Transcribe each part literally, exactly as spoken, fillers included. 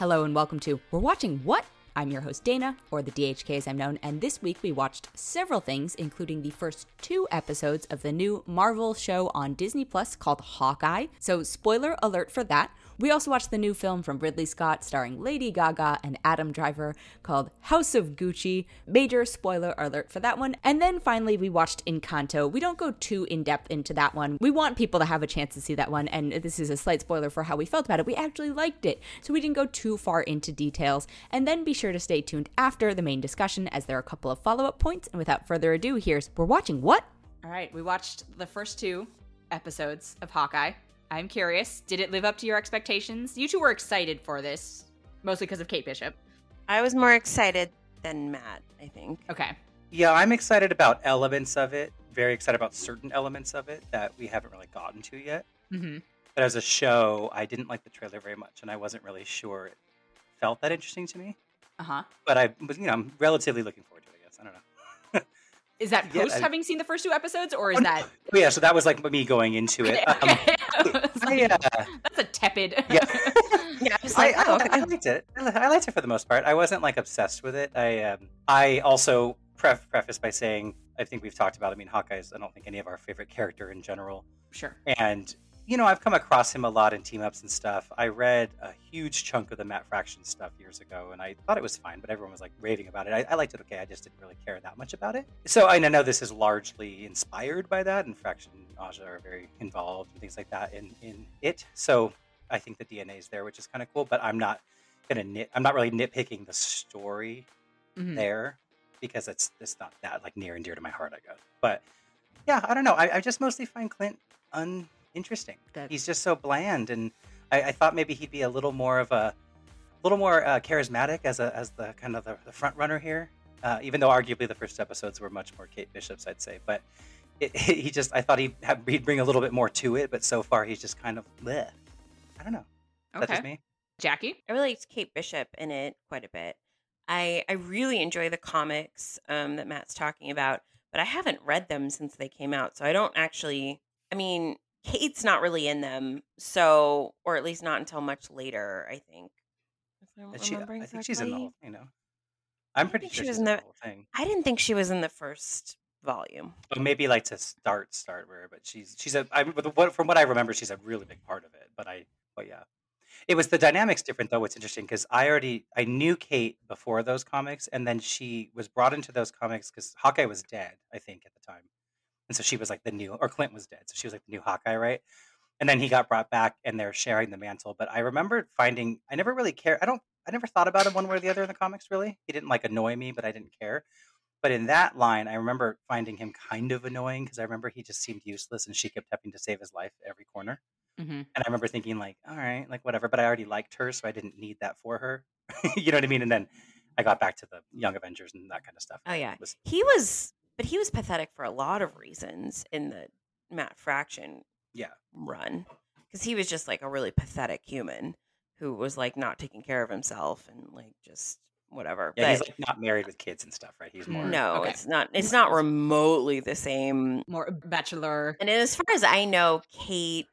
Hello and welcome to We're Watching What? I'm your host Dana, or the D H K as I'm known, and this week we watched several things, including the first two episodes of the new Marvel show on Disney Plus called Hawkeye, so spoiler alert for that. We also watched the new film from Ridley Scott starring Lady Gaga and Adam Driver called House of Gucci, major spoiler alert for that one. And then finally we watched Encanto. We don't go too in depth into that one. We want people to have a chance to see that one, and this is a slight spoiler for how we felt about it. We actually liked it, so we didn't go too far into details. And then be sure to stay tuned after the main discussion as there are a couple of follow-up points. And without further ado, here's We're Watching What? All right, we watched the first two episodes of Hawkeye. I'm curious, did it live up to your expectations? You two were excited for this, mostly because of Kate Bishop. I was more excited than Matt, I think. Okay. Yeah, I'm excited about elements of it. Very excited about certain elements of it that we haven't really gotten to yet. Mm-hmm. But as a show, I didn't like the trailer very much, and I wasn't really sure it felt that interesting to me. Uh-huh. But I was, you know, I'm relatively looking forward to it, I guess. I don't know. Is that post yeah, I, having seen the first two episodes, or is oh, that... Oh, yeah, so that was like me going into it. Um, okay. like, yeah. That's a tepid... Yeah, yeah I, like, I, oh, I, I liked it. I liked it for the most part. I wasn't like obsessed with it. I um, I also pref- preface by saying, I think we've talked about, I mean, Hawkeye is, I don't think, any of our favorite character in general. Sure. And, you know, I've come across him a lot in team-ups and stuff. I read a huge chunk of the Matt Fraction stuff years ago, and I thought it was fine, but everyone was, like, raving about it. I, I liked it okay. I just didn't really care that much about it. So I know this is largely inspired by that, and Fraction and Natasha are very involved and things like that in, in it. So I think the D N A is there, which is kind of cool, but I'm not going to nit- I'm not really nitpicking the story mm-hmm. there, because it's, it's not that, like, near and dear to my heart, I guess. But, yeah, I don't know. I, I just mostly find Clint un... interesting. That's... He's just so bland, and I, I thought maybe he'd be a little more of a, a little more uh, charismatic as a as the kind of the, the front runner here. Uh, even though arguably the first episodes were much more Kate Bishop's, I'd say, but it, it, he just I thought he'd, have, he'd bring a little bit more to it. But so far he's just kind of bleh. I don't know. Is okay. That just me? Jackie, I really liked Kate Bishop in it quite a bit. I I really enjoy the comics um, that Matt's talking about, but I haven't read them since they came out, so I don't actually. I mean. Kate's not really in them, so or at least not until much later, I think. If she, I think correctly. She's in the whole thing, you know. I'm I pretty sure she was she's in the, the whole thing. I didn't think she was in the first volume. But maybe like to start, start where, but she's she's a. I, from what I remember, she's a really big part of it. But I, but yeah, it was the dynamics different though. It's interesting because I already I knew Kate before those comics, and then she was brought into those comics because Hawkeye was dead, I think, at the time. And so she was like the new, or Clint was dead. So she was like the new Hawkeye, right? And then he got brought back and they're sharing the mantle. But I remember finding, I never really cared. I don't, I never thought about him one way or the other in the comics, really. He didn't like annoy me, but I didn't care. But in that line, I remember finding him kind of annoying because I remember he just seemed useless and she kept having to save his life every corner. Mm-hmm. And I remember thinking like, all right, like whatever. But I already liked her, so I didn't need that for her. You know what I mean? And then I got back to the Young Avengers and that kind of stuff. Oh, yeah. Was- he was... But he was pathetic for a lot of reasons in the Matt Fraction yeah. run. Because he was just like a really pathetic human who was like not taking care of himself and like just whatever. Yeah, but, he's like not married with kids and stuff, right? He's more No, okay. it's not it's not remotely the same. More bachelor. And as far as I know, Kate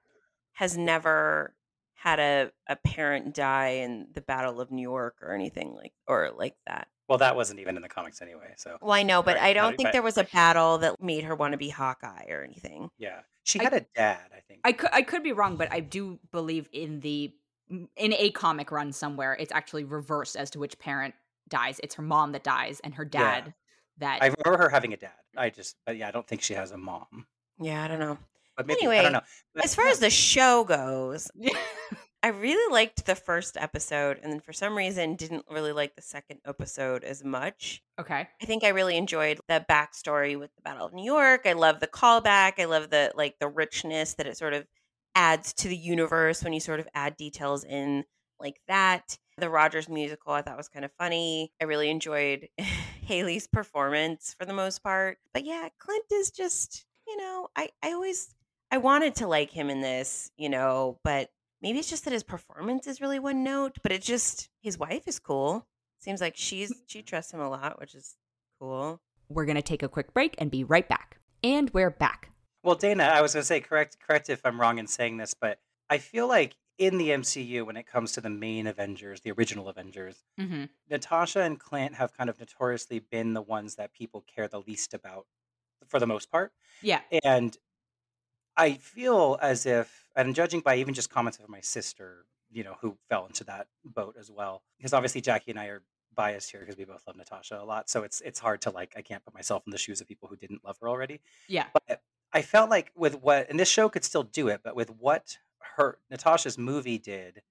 has never had a, a parent die in the Battle of New York or anything like or like that. Well, that wasn't even in the comics anyway, so. Well, I know, but I don't think there was a battle that made her want to be Hawkeye or anything. Yeah. She had I, a dad, I think. I could, I could be wrong, but I do believe in the in a comic run somewhere, it's actually reversed as to which parent dies. It's her mom that dies and her dad yeah. that. I remember her having a dad. I just, but yeah, I don't think she has a mom. Yeah, I don't know. But maybe, anyway, I don't know. But, as far no. as the show goes... I really liked the first episode and then for some reason didn't really like the second episode as much. Okay. I think I really enjoyed the backstory with the Battle of New York. I love the callback. I love the like the richness that it sort of adds to the universe when you sort of add details in like that. The Rogers musical I thought was kind of funny. I really enjoyed Haley's performance for the most part. But yeah, Clint is just, you know, I, I always I wanted to like him in this, you know, but maybe it's just that his performance is really one note, but it's just his wife is cool. Seems like she's she trusts him a lot, which is cool. We're going to take a quick break and be right back. And we're back. Well, Dana, I was going to say, correct correct if I'm wrong in saying this, but I feel like in the M C U when it comes to the main Avengers, the original Avengers. Mm-hmm. Natasha and Clint have kind of notoriously been the ones that people care the least about for the most part. Yeah. And I feel as if, and judging by even just comments from my sister, you know, who fell into that boat as well, because obviously Jackie and I are biased here because we both love Natasha a lot. So it's it's hard to, like, I can't put myself in the shoes of people who didn't love her already. Yeah. But I felt like with what, and this show could still do it, but with what her, Natasha's movie did,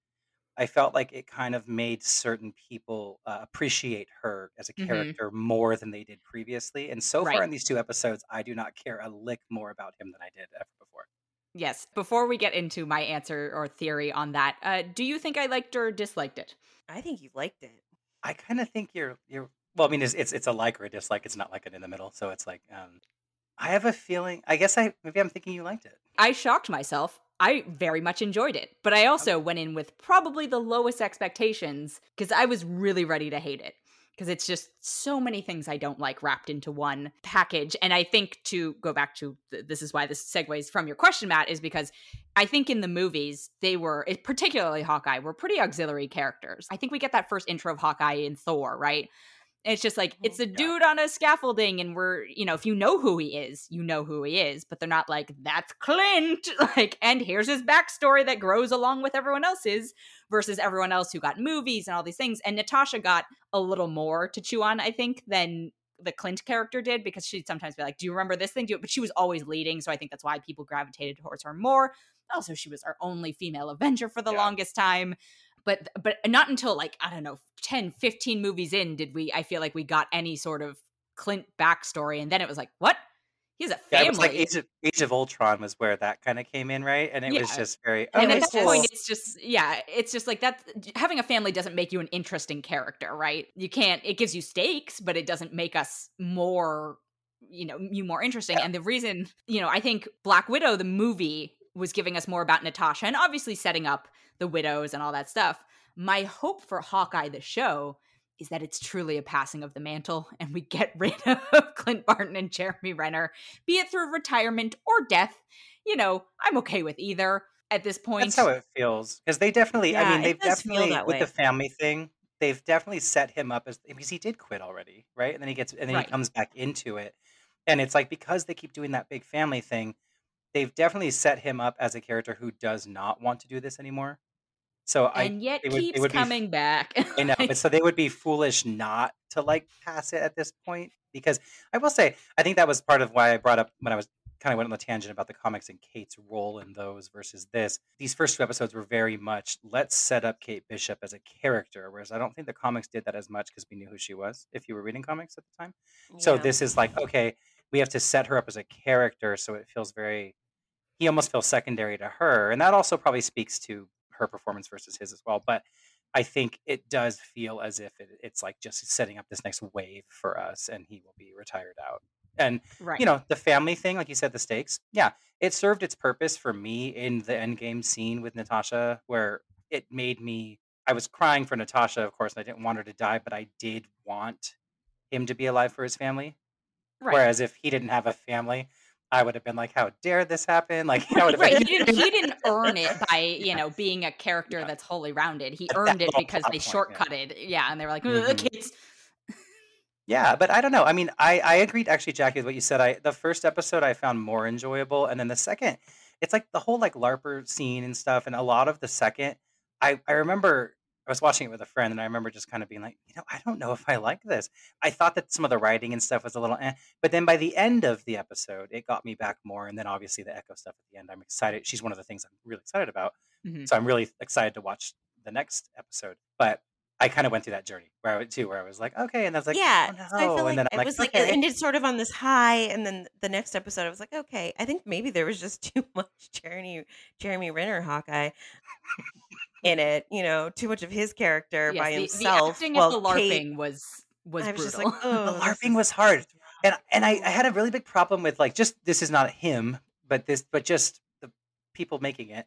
I felt like it kind of made certain people uh, appreciate her as a character mm-hmm. more than they did previously. And so right. far in these two episodes, I do not care a lick more about him than I did ever before. Yes. Before we get into my answer or theory on that, uh, do you think I liked or disliked it? I think you liked it. I kind of think you're, you're, well, I mean, it's, it's, it's a like or a dislike. It's not like an in the middle. So it's like, um, I have a feeling, I guess I, maybe I'm thinking you liked it. I shocked myself. I very much enjoyed it, but I also went in with probably the lowest expectations because I was really ready to hate it because it's just so many things I don't like wrapped into one package. And I think to go back to, th- this is why this segues from your question, Matt, is because I think in the movies, they were, particularly Hawkeye, were pretty auxiliary characters. I think we get that first intro of Hawkeye in Thor, right? And it's just like, it's a dude on a scaffolding and we're, you know, if you know who he is, you know who he is, but they're not like, that's Clint, like, and here's his backstory that grows along with everyone else's versus everyone else who got movies and all these things. And Natasha got a little more to chew on, I think, than the Clint character did, because she'd sometimes be like, do you remember this thing? Do you? But she was always leading. So I think that's why people gravitated towards her more. Also, she was our only female Avenger for the yeah. longest time. But but not until, like, I don't know, ten, fifteen movies in did we, I feel like we got any sort of Clint backstory. And then it was like, what? He has a family. Yeah, it was like Age of, Age of Ultron was where that kind of came in, right? And it yeah. was just very... Oh, and at that cool. point, it's just, yeah, it's just like that. Having a family doesn't make you an interesting character, right? You can't, it gives you stakes, but it doesn't make us more, you know, you more interesting. Yeah. And the reason, you know, I think Black Widow, the movie, was giving us more about Natasha and obviously setting up the widows and all that stuff. My hope for Hawkeye, the show, is that it's truly a passing of the mantle and we get rid of Clint Barton and Jeremy Renner, be it through retirement or death. You know, I'm okay with either at this point. That's how it feels. Because they definitely, yeah, I mean, they've definitely, with way. the family thing, they've definitely set him up as, because he did quit already, right? And then he gets, and then right. he comes back into it. And it's like, because they keep doing that big family thing, they've definitely set him up as a character who does not want to do this anymore. So I and yet would, keeps would coming be, back. I know, but so they would be foolish not to like pass it at this point, because I will say I think that was part of why I brought up when I was kind of went on the tangent about the comics and Kate's role in those versus this. These first two episodes were very much let's set up Kate Bishop as a character, whereas I don't think the comics did that as much because we knew who she was if you were reading comics at the time. Yeah. So this is like, okay, we have to set her up as a character, so it feels very. He almost feels secondary to her, and that also probably speaks to her performance versus his as well, but I think it does feel as if it, it's like just setting up this next wave for us and he will be retired out. And right. you know, the family thing, like you said, the stakes, yeah, it served its purpose for me in the endgame scene with Natasha, where it made me, I was crying for Natasha, of course, and I didn't want her to die, but I did want him to be alive for his family. Right. Whereas if he didn't have a family, I would have been like, how dare this happen? Like, I would have right. been- he, didn't, he didn't earn it by, you know, being a character yeah. that's wholly rounded. He at earned it because they point, shortcutted. Yeah. yeah. And they were like, mm-hmm. the kids. Yeah. But I don't know. I mean, I, I agreed actually, Jackie, with what you said. I, the first episode I found more enjoyable. And then the second, it's like the whole like LARPer scene and stuff. And a lot of the second, I, I remember I was watching it with a friend and I remember just kind of being like, you know, I don't know if I like this. I thought that some of the writing and stuff was a little eh. But then by the end of the episode, it got me back more. And then obviously the Echo stuff at the end, I'm excited. She's one of the things I'm really excited about. Mm-hmm. So I'm really excited to watch the next episode. But I kind of went through that journey where I would too, where I was like, okay. And I was like, yeah, oh, no. So I feel like and then I'm it like, was like, okay. It ended sort of on this high. And then the next episode, I was like, okay, I think maybe there was just too much Jeremy, Jeremy Renner Hawkeye in it. You know, too much of his character yes, by the, himself. The acting well, of the LARPing Kate, was, was I was brutal. Just like, oh, the LARPing was hard. And and I, I had a really big problem with like, just, this is not him, but this, but just the people making it.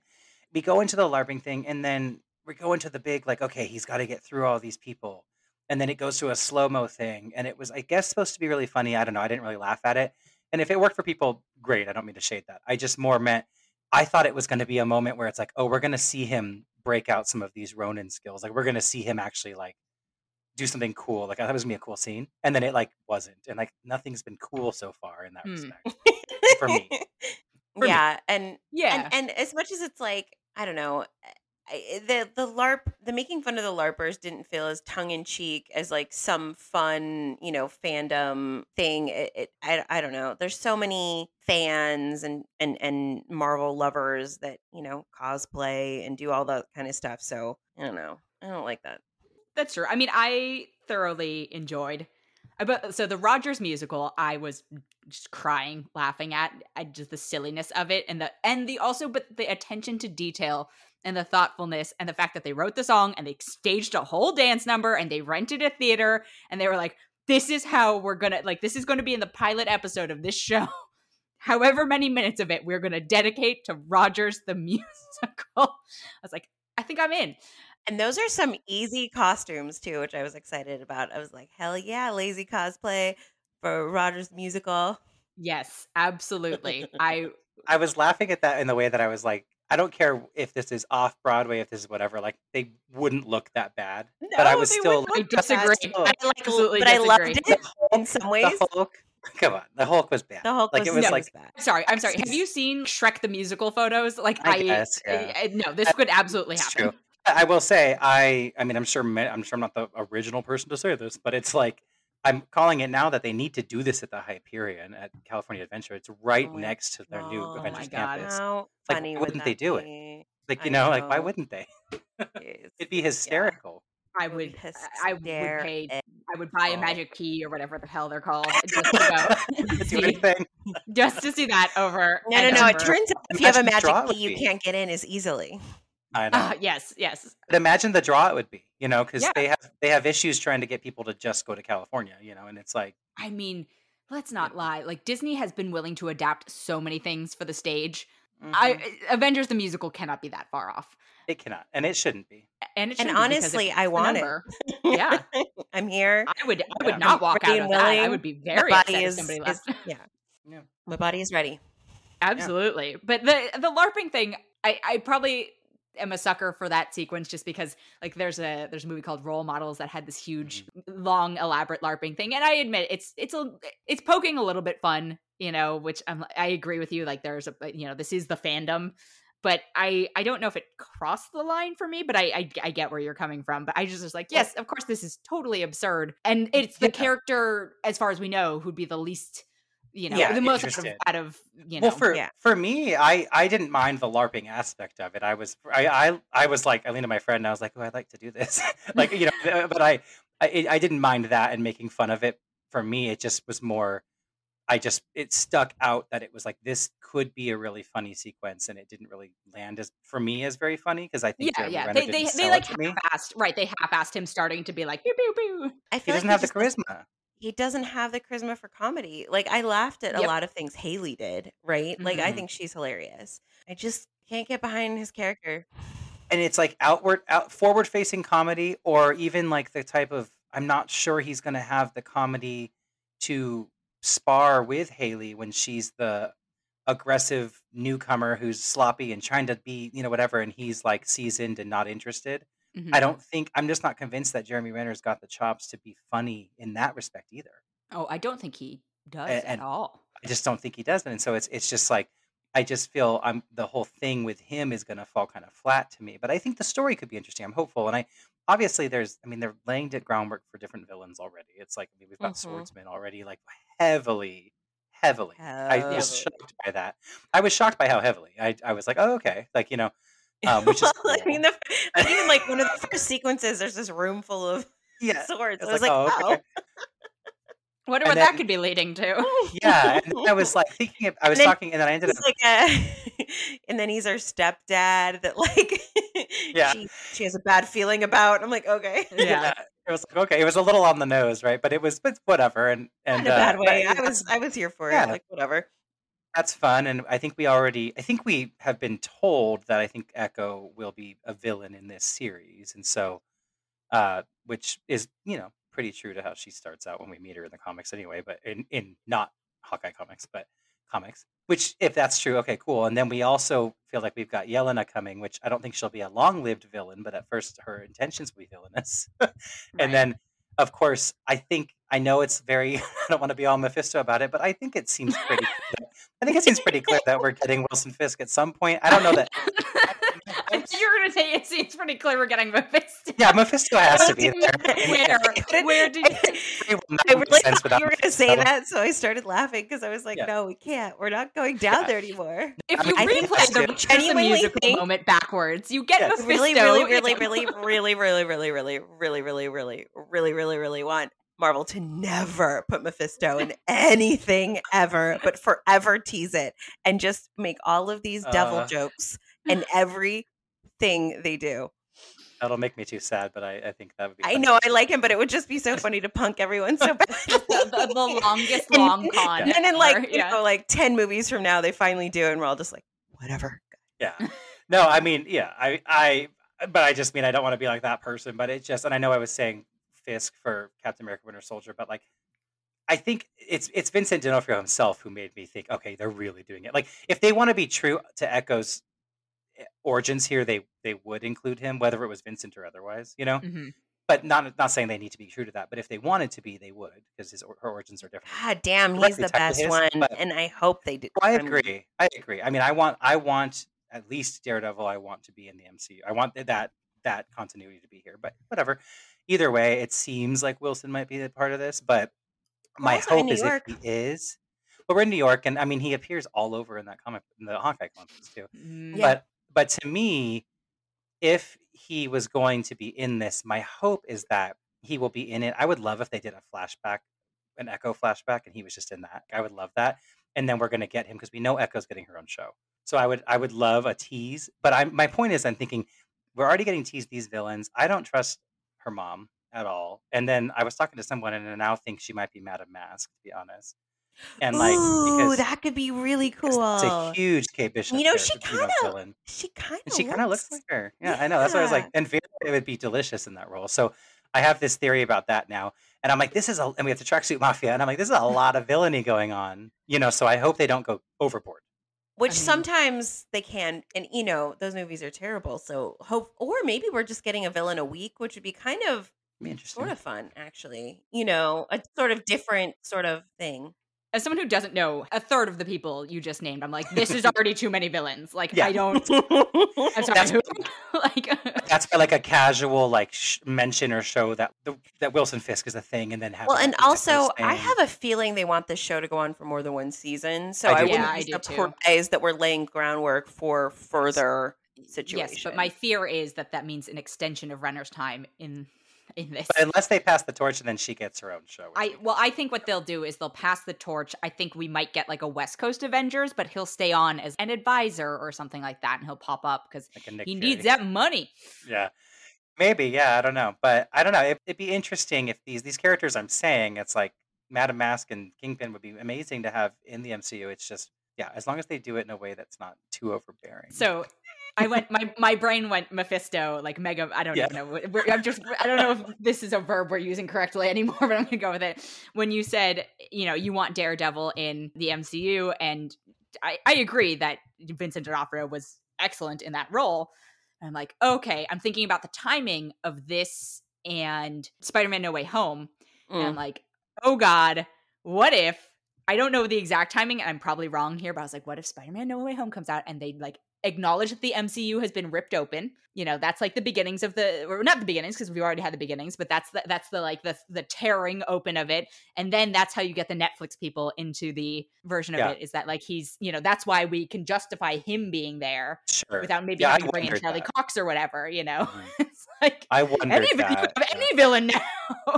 We go into the LARPing thing and then we go into the big, like, okay, he's got to get through all these people. And then it goes to a slow-mo thing. And it was, I guess, supposed to be really funny. I don't know. I didn't really laugh at it. And if it worked for people, great. I don't mean to shade that. I just more meant, I thought it was going to be a moment where it's like, oh, we're going to see him break out some of these Ronin skills. Like, we're going to see him actually, like, do something cool. Like, I thought it was going to be a cool scene. And then it, like, wasn't. And, like, nothing's been cool so far in that mm. respect. For me. For yeah. Me. And, yeah. And, and as much as it's, like, I don't know, I, the, the LARP, the making fun of the LARPers didn't feel as tongue-in-cheek as, like, some fun, you know, fandom thing. It, it, I, I don't know. There's so many fans and, and, and Marvel lovers that, you know, cosplay and do all that kind of stuff. So, I don't know. I don't like that. That's true. I mean, I thoroughly enjoyed. But so the Rogers musical, I was just crying, laughing at I, just the silliness of it, and the and the also, but the attention to detail and the thoughtfulness and the fact that they wrote the song and they staged a whole dance number and they rented a theater and they were like, "This is how we're gonna like this is going to be in the pilot episode of this show. However many minutes of it, we're going to dedicate to Rogers the musical." I was like, I think I'm in. And those are some easy costumes, too, which I was excited about. I was like, hell yeah, lazy cosplay for Rogers musical. Yes, absolutely. I I was laughing at that in the way that I was like, I don't care if this is off-Broadway, if this is whatever. Like, they wouldn't look that bad. No, but I was still like, I disagree. Still, I like, absolutely But disagree. I loved it Hulk, in some ways. The Hulk, come on. The Hulk was bad. The Hulk like, was, it was, no, like, was bad. Sorry, I'm sorry. Have you seen Shrek the Musical photos? Like, I, I, guess, yeah. I, I no, this I, could absolutely happen. True. I will say, I I mean, I'm sure I'm sure I'm not the original person to say this, but it's like, I'm calling it now that they need to do this at the Hyperion at California Adventure. It's right oh, next to their oh, new Adventures campus. How like, funny why wouldn't would they do be? It? Like, you know, know, like, why wouldn't they? It'd be hysterical. Yeah. I would, I would pay, I would buy a magic key or whatever the hell they're called just to go to see, just to see that over. No, no, no. Over. It turns out if you have a magic key, you can't get in as easily. I know. Uh, yes, yes. But imagine the draw it would be, you know, because yeah. they have they have issues trying to get people to just go to California, you know, and it's like, I mean, let's not yeah. lie. Like, Disney has been willing to adapt so many things for the stage. Mm-hmm. I Avengers the Musical cannot be that far off. It cannot, and it shouldn't be. And, it and honestly, I want number, it. Yeah, I'm here. I would, I would yeah, not I'm walk out of willing. That. I would be very upset if somebody left. Is, yeah. yeah, my body is ready. Absolutely, yeah. But the the LARPing thing, I, I probably. I'm a sucker for that sequence just because, like, there's a there's a movie called Role Models that had this huge, mm-hmm. long, elaborate LARPing thing, and I admit it's it's a it's poking a little bit fun, you know. Which I'm, I agree with you. Like, there's a you know this is the fandom, but I I don't know if it crossed the line for me. But I I, I get where you're coming from. But I just was like, yes, of course, this is totally absurd, and it's the yeah. character as far as we know who'd be the least. You know, yeah, the most out of, out of, you know. Well, for, yeah. for me, I, I didn't mind the LARPing aspect of it. I was, I, I, I was like, I leaned to my friend and I was like, oh, I'd like to do this. Like, you know, but I, I, I didn't mind that and making fun of it. For me, it just was more, I just, it stuck out that it was like, this could be a really funny sequence. And it didn't really land as, for me, as very funny. Cause I think yeah, Jeremy yeah. Renner they, didn't they, they like half-assed, right. They half-assed him starting to be like, boo, boo, boo. I feel he doesn't like have the charisma. Doesn't... He doesn't have the charisma for comedy. Like, I laughed at yep. a lot of things Haley did, right? Mm-hmm. Like, I think she's hilarious. I just can't get behind his character. And it's like outward, out, forward-facing comedy, or even like the type of, I'm not sure he's going to have the comedy to spar with Haley when she's the aggressive newcomer who's sloppy and trying to be, you know, whatever. And he's like seasoned and not interested. Mm-hmm. I don't think, I'm just not convinced that Jeremy Renner's got the chops to be funny in that respect either. Oh, I don't think he does and, and at all. I just don't think he does. And so it's it's just like, I just feel I'm the whole thing with him is going to fall kind of flat to me. But I think the story could be interesting. I'm hopeful. And I obviously there's, I mean, they're laying the groundwork for different villains already. It's like, I mean, we've got mm-hmm. swordsmen already, like heavily, heavily. heavily. I was shocked by that. I was shocked by how heavily. I, I was like, oh, okay. Like, you know. Um, which well, is cool. I mean, the, even like one of the first sequences, there's this room full of yeah. swords. I was like, like oh, okay. oh. Wonder and what then, that could be leading to. Yeah, and I was like thinking. Of, I was and talking, and then I ended up. Like a, and then he's our stepdad that like, yeah, she, she has a bad feeling about. I'm like, okay, yeah. yeah, it was like okay, it was a little on the nose, right? But it was, but whatever, and and in a uh, bad way. But, I was, I was here for yeah. it, like whatever. That's fun, and I think we already, I think we have been told that I think Echo will be a villain in this series, and so, uh, which is, you know, pretty true to how she starts out when we meet her in the comics anyway, but in, in not Hawkeye comics, but comics, which if that's true, okay, cool. And then we also feel like we've got Yelena coming, which I don't think she'll be a long-lived villain, but at first her intentions will be villainous. And right. then, of course, I think, I know it's very, I don't want to be all Mephisto about it, but I think it seems pretty clear. I think it seems pretty clear that we're getting Wilson Fisk at some point. I don't know that. You're going to say it seems pretty clear we're getting Mephisto. Yeah, Mephisto has to be there. Where, where, where did you really sense you were going to say that? So I started laughing because I was like, yeah. no, we can't. We're not going down yeah. there anymore. If you I mean, replay the Richardson musical think, moment backwards, you get yeah. Mephisto. Really, really, really, really, really, really, really, really, really, really, really, really, really, really want Marvel to never put Mephisto in anything ever, but forever tease it and just make all of these devil uh. jokes in every thing they do. That'll make me too sad, but I, I think that would be funny. I know, I like him, but it would just be so funny to punk everyone so bad. the, the, the longest and, long con. And then in like, yeah. you know, like ten movies from now, they finally do, and we're all just like, whatever. Yeah. No, I mean, yeah, I, I, but I just mean, I don't want to be like that person, but it's just, and I know I was saying Fisk for Captain America Winter Soldier, but like, I think it's it's Vincent D'Onofrio himself who made me think, okay, they're really doing it. Like, if they want to be true to Echo's origins here, they they would include him, whether it was Vincent or otherwise, you know. Mm-hmm. But not not saying they need to be true to that. But if they wanted to be, they would, because his her origins are different. God damn, he's the best one, and I hope they do. I agree. I agree. I mean, I want I want at least Daredevil. I want to be in the M C U. I want that that continuity to be here. But whatever. Either way, it seems like Wilson might be a part of this. But my hope is if he is. But we're in New York, and I mean, he appears all over in that comic, in the Hawkeye conference too. Yeah. But. But to me, if he was going to be in this, my hope is that he will be in it. I would love if they did a flashback, an Echo flashback, and he was just in that. I would love that. And then we're going to get him because we know Echo's getting her own show. So I would I would love a tease. But I, my point is, I'm thinking, we're already getting teased these villains. I don't trust her mom at all. And then I was talking to someone, and I now think she might be Madame Mask, to be honest. And like, ooh, that could be really cool. It's a huge Kate Bishop. You know, she kind of, she kind of, she kind of looks like her. Yeah, yeah, I know. That's what I was like. And Vera, it would be delicious in that role. So I have this theory about that now, and I'm like, this is a, and we have the Tracksuit Mafia, and I'm like, this is a lot of villainy going on, you know. So I hope they don't go overboard. Which I mean, sometimes they can, and you know, those movies are terrible. So hope, or maybe we're just getting a villain a week, which would be kind of sort of fun, actually. You know, a sort of different sort of thing. As someone who doesn't know a third of the people you just named, I'm like, this is already too many villains. Like, yeah. I don't. I'm sorry. That's, like, that's for like a casual like sh- mention or show that the, that Wilson Fisk is a thing, and then have. Well, and also, I have a feeling they want this show to go on for more than one season, so I, I wouldn't yeah, be surprised that we're laying groundwork for further situations. Yes, but my fear is that that means an extension of Renner's time in. In this. But unless they pass the torch, and then she gets her own show. I well, I think what they'll do is they'll pass the torch. I think we might get like a West Coast Avengers, but he'll stay on as an advisor or something like that, and he'll pop up because like he Fury. needs that money. Yeah, maybe. Yeah, I don't know, but I don't know. It, it'd be interesting if these these characters I'm saying, it's like Madame Mask and Kingpin would be amazing to have in the M C U. It's just yeah, as long as they do it in a way that's not too overbearing. So. I went, my, my brain went Mephisto, like mega, I don't yeah. even know. I'm just, I don't know if this is a verb we're using correctly anymore, but I'm going to go with it. When you said, you know, you want Daredevil in the M C U, and I, I agree that Vincent D'Onofrio was excellent in that role. I'm like, okay, I'm thinking about the timing of this and Spider Man No Way Home. Mm. And I'm like, oh God, what if, I don't know the exact timing, and I'm probably wrong here, but I was like, what if Spider Man No Way Home comes out and they like, acknowledge that the M C U has been ripped open. You know, that's like the beginnings of the, or not the beginnings, because we've already had the beginnings, but that's the, that's the like the the tearing open of it. And then that's how you get the Netflix people into the version of yeah. it, is that like he's, you know, that's why we can justify him being there sure. without maybe yeah, having to bring in Charlie Cox or whatever, you know. Mm-hmm. It's like I wonder any, yeah. any villain now.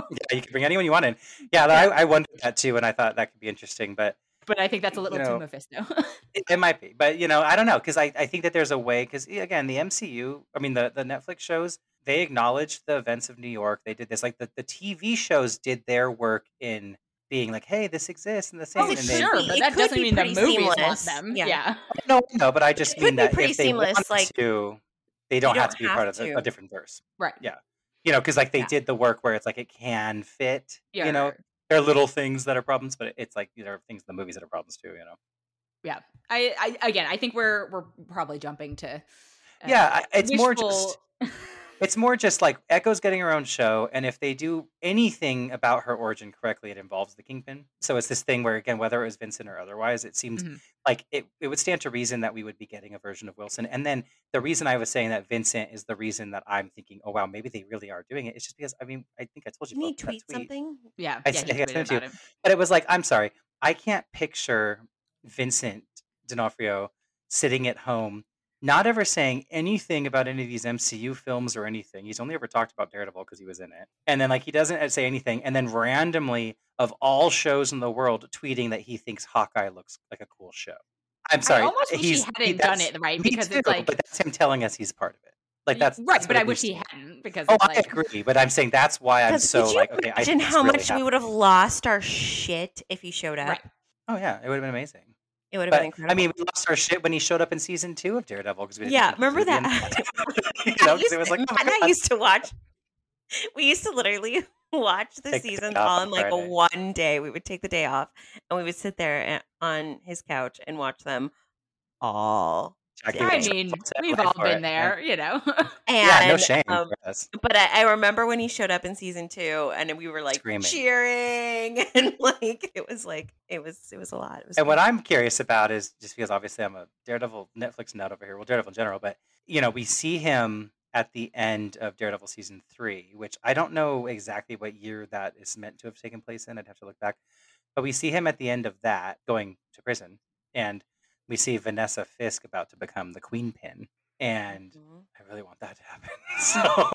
Yeah, you can bring anyone you want in. Yeah, yeah. I, I wondered that too, and I thought that could be interesting, but But I think that's a little you know, too Mephisto. it, it might be. But, you know, I don't know. Because I, I think that there's a way. Because, again, the M C U, I mean, the, the Netflix shows, they acknowledged the events of New York. They did this. Like, the, the T V shows did their work in being like, hey, this exists. And the same. Oh, and sure. They, but that doesn't mean the movies seamless. want them. Yeah. yeah. No, no, but I just it mean that if they seamless, want like, to, they don't, don't have to be have part to. of a, a different verse. Right. Yeah. You know, because, like, they yeah. did the work where it's like it can fit, yeah. you know. There are little things that are problems, but it's like, you know, things in the movies that are problems too, you know. yeah. I, I again, I think we're we're probably jumping to. Uh, yeah, it's wishful... more just. It's more just like Echo's getting her own show, and if they do anything about her origin correctly, it involves the Kingpin. So it's this thing where, again, whether it was Vincent or otherwise, it seems mm-hmm. like it, it would stand to reason that we would be getting a version of Wilson. And then the reason I was saying that Vincent is the reason that I'm thinking, oh, wow, maybe they really are doing it. It's just because, I mean, I think I told you. Didn't he tweet something? Yeah. I, yeah, I, I sent you. Him. But it was like, I'm sorry, I can't picture Vincent D'Onofrio sitting at home not ever saying anything about any of these M C U films or anything. He's only ever talked about Daredevil because he was in it. And then, like, he doesn't say anything. And then randomly, of all shows in the world, tweeting that he thinks Hawkeye looks like a cool show. I'm sorry. I almost wish he hadn't he, done it, right? Because too, it's like... But that's him telling us he's part of it. Like, that's... Right, that's but I wish he hadn't, because oh, it's like... I agree, but I'm saying that's why I'm so, like, okay, I imagine how really much happened. We would have lost our shit if you showed up. Right. Oh, yeah. It would have been amazing. It would have but, been incredible. I mean, we lost our shit when he showed up in season two of Daredevil. Because we didn't yeah, remember that? you know, I used, it was like, oh I God. used to watch. We used to literally watch the take seasons on like Friday. one day. We would take the day off, and we would sit there on his couch and watch them all. Jackie I mean, we've all been it, there, yeah. you know. And, yeah, no shame. Um, for us. But I, I remember when he showed up in season two, and we were like Screaming. cheering, and like it was like it was it was a lot. It was and crazy. What I'm curious about is just because obviously I'm a Daredevil Netflix nut over here, well, Daredevil in general, but you know, we see him at the end of Daredevil season three, which I don't know exactly what year that is meant to have taken place in. I'd have to look back, but we see him at the end of that going to prison and. We see Vanessa Fisk about to become the Queenpin, and mm-hmm. I really want that to happen. So,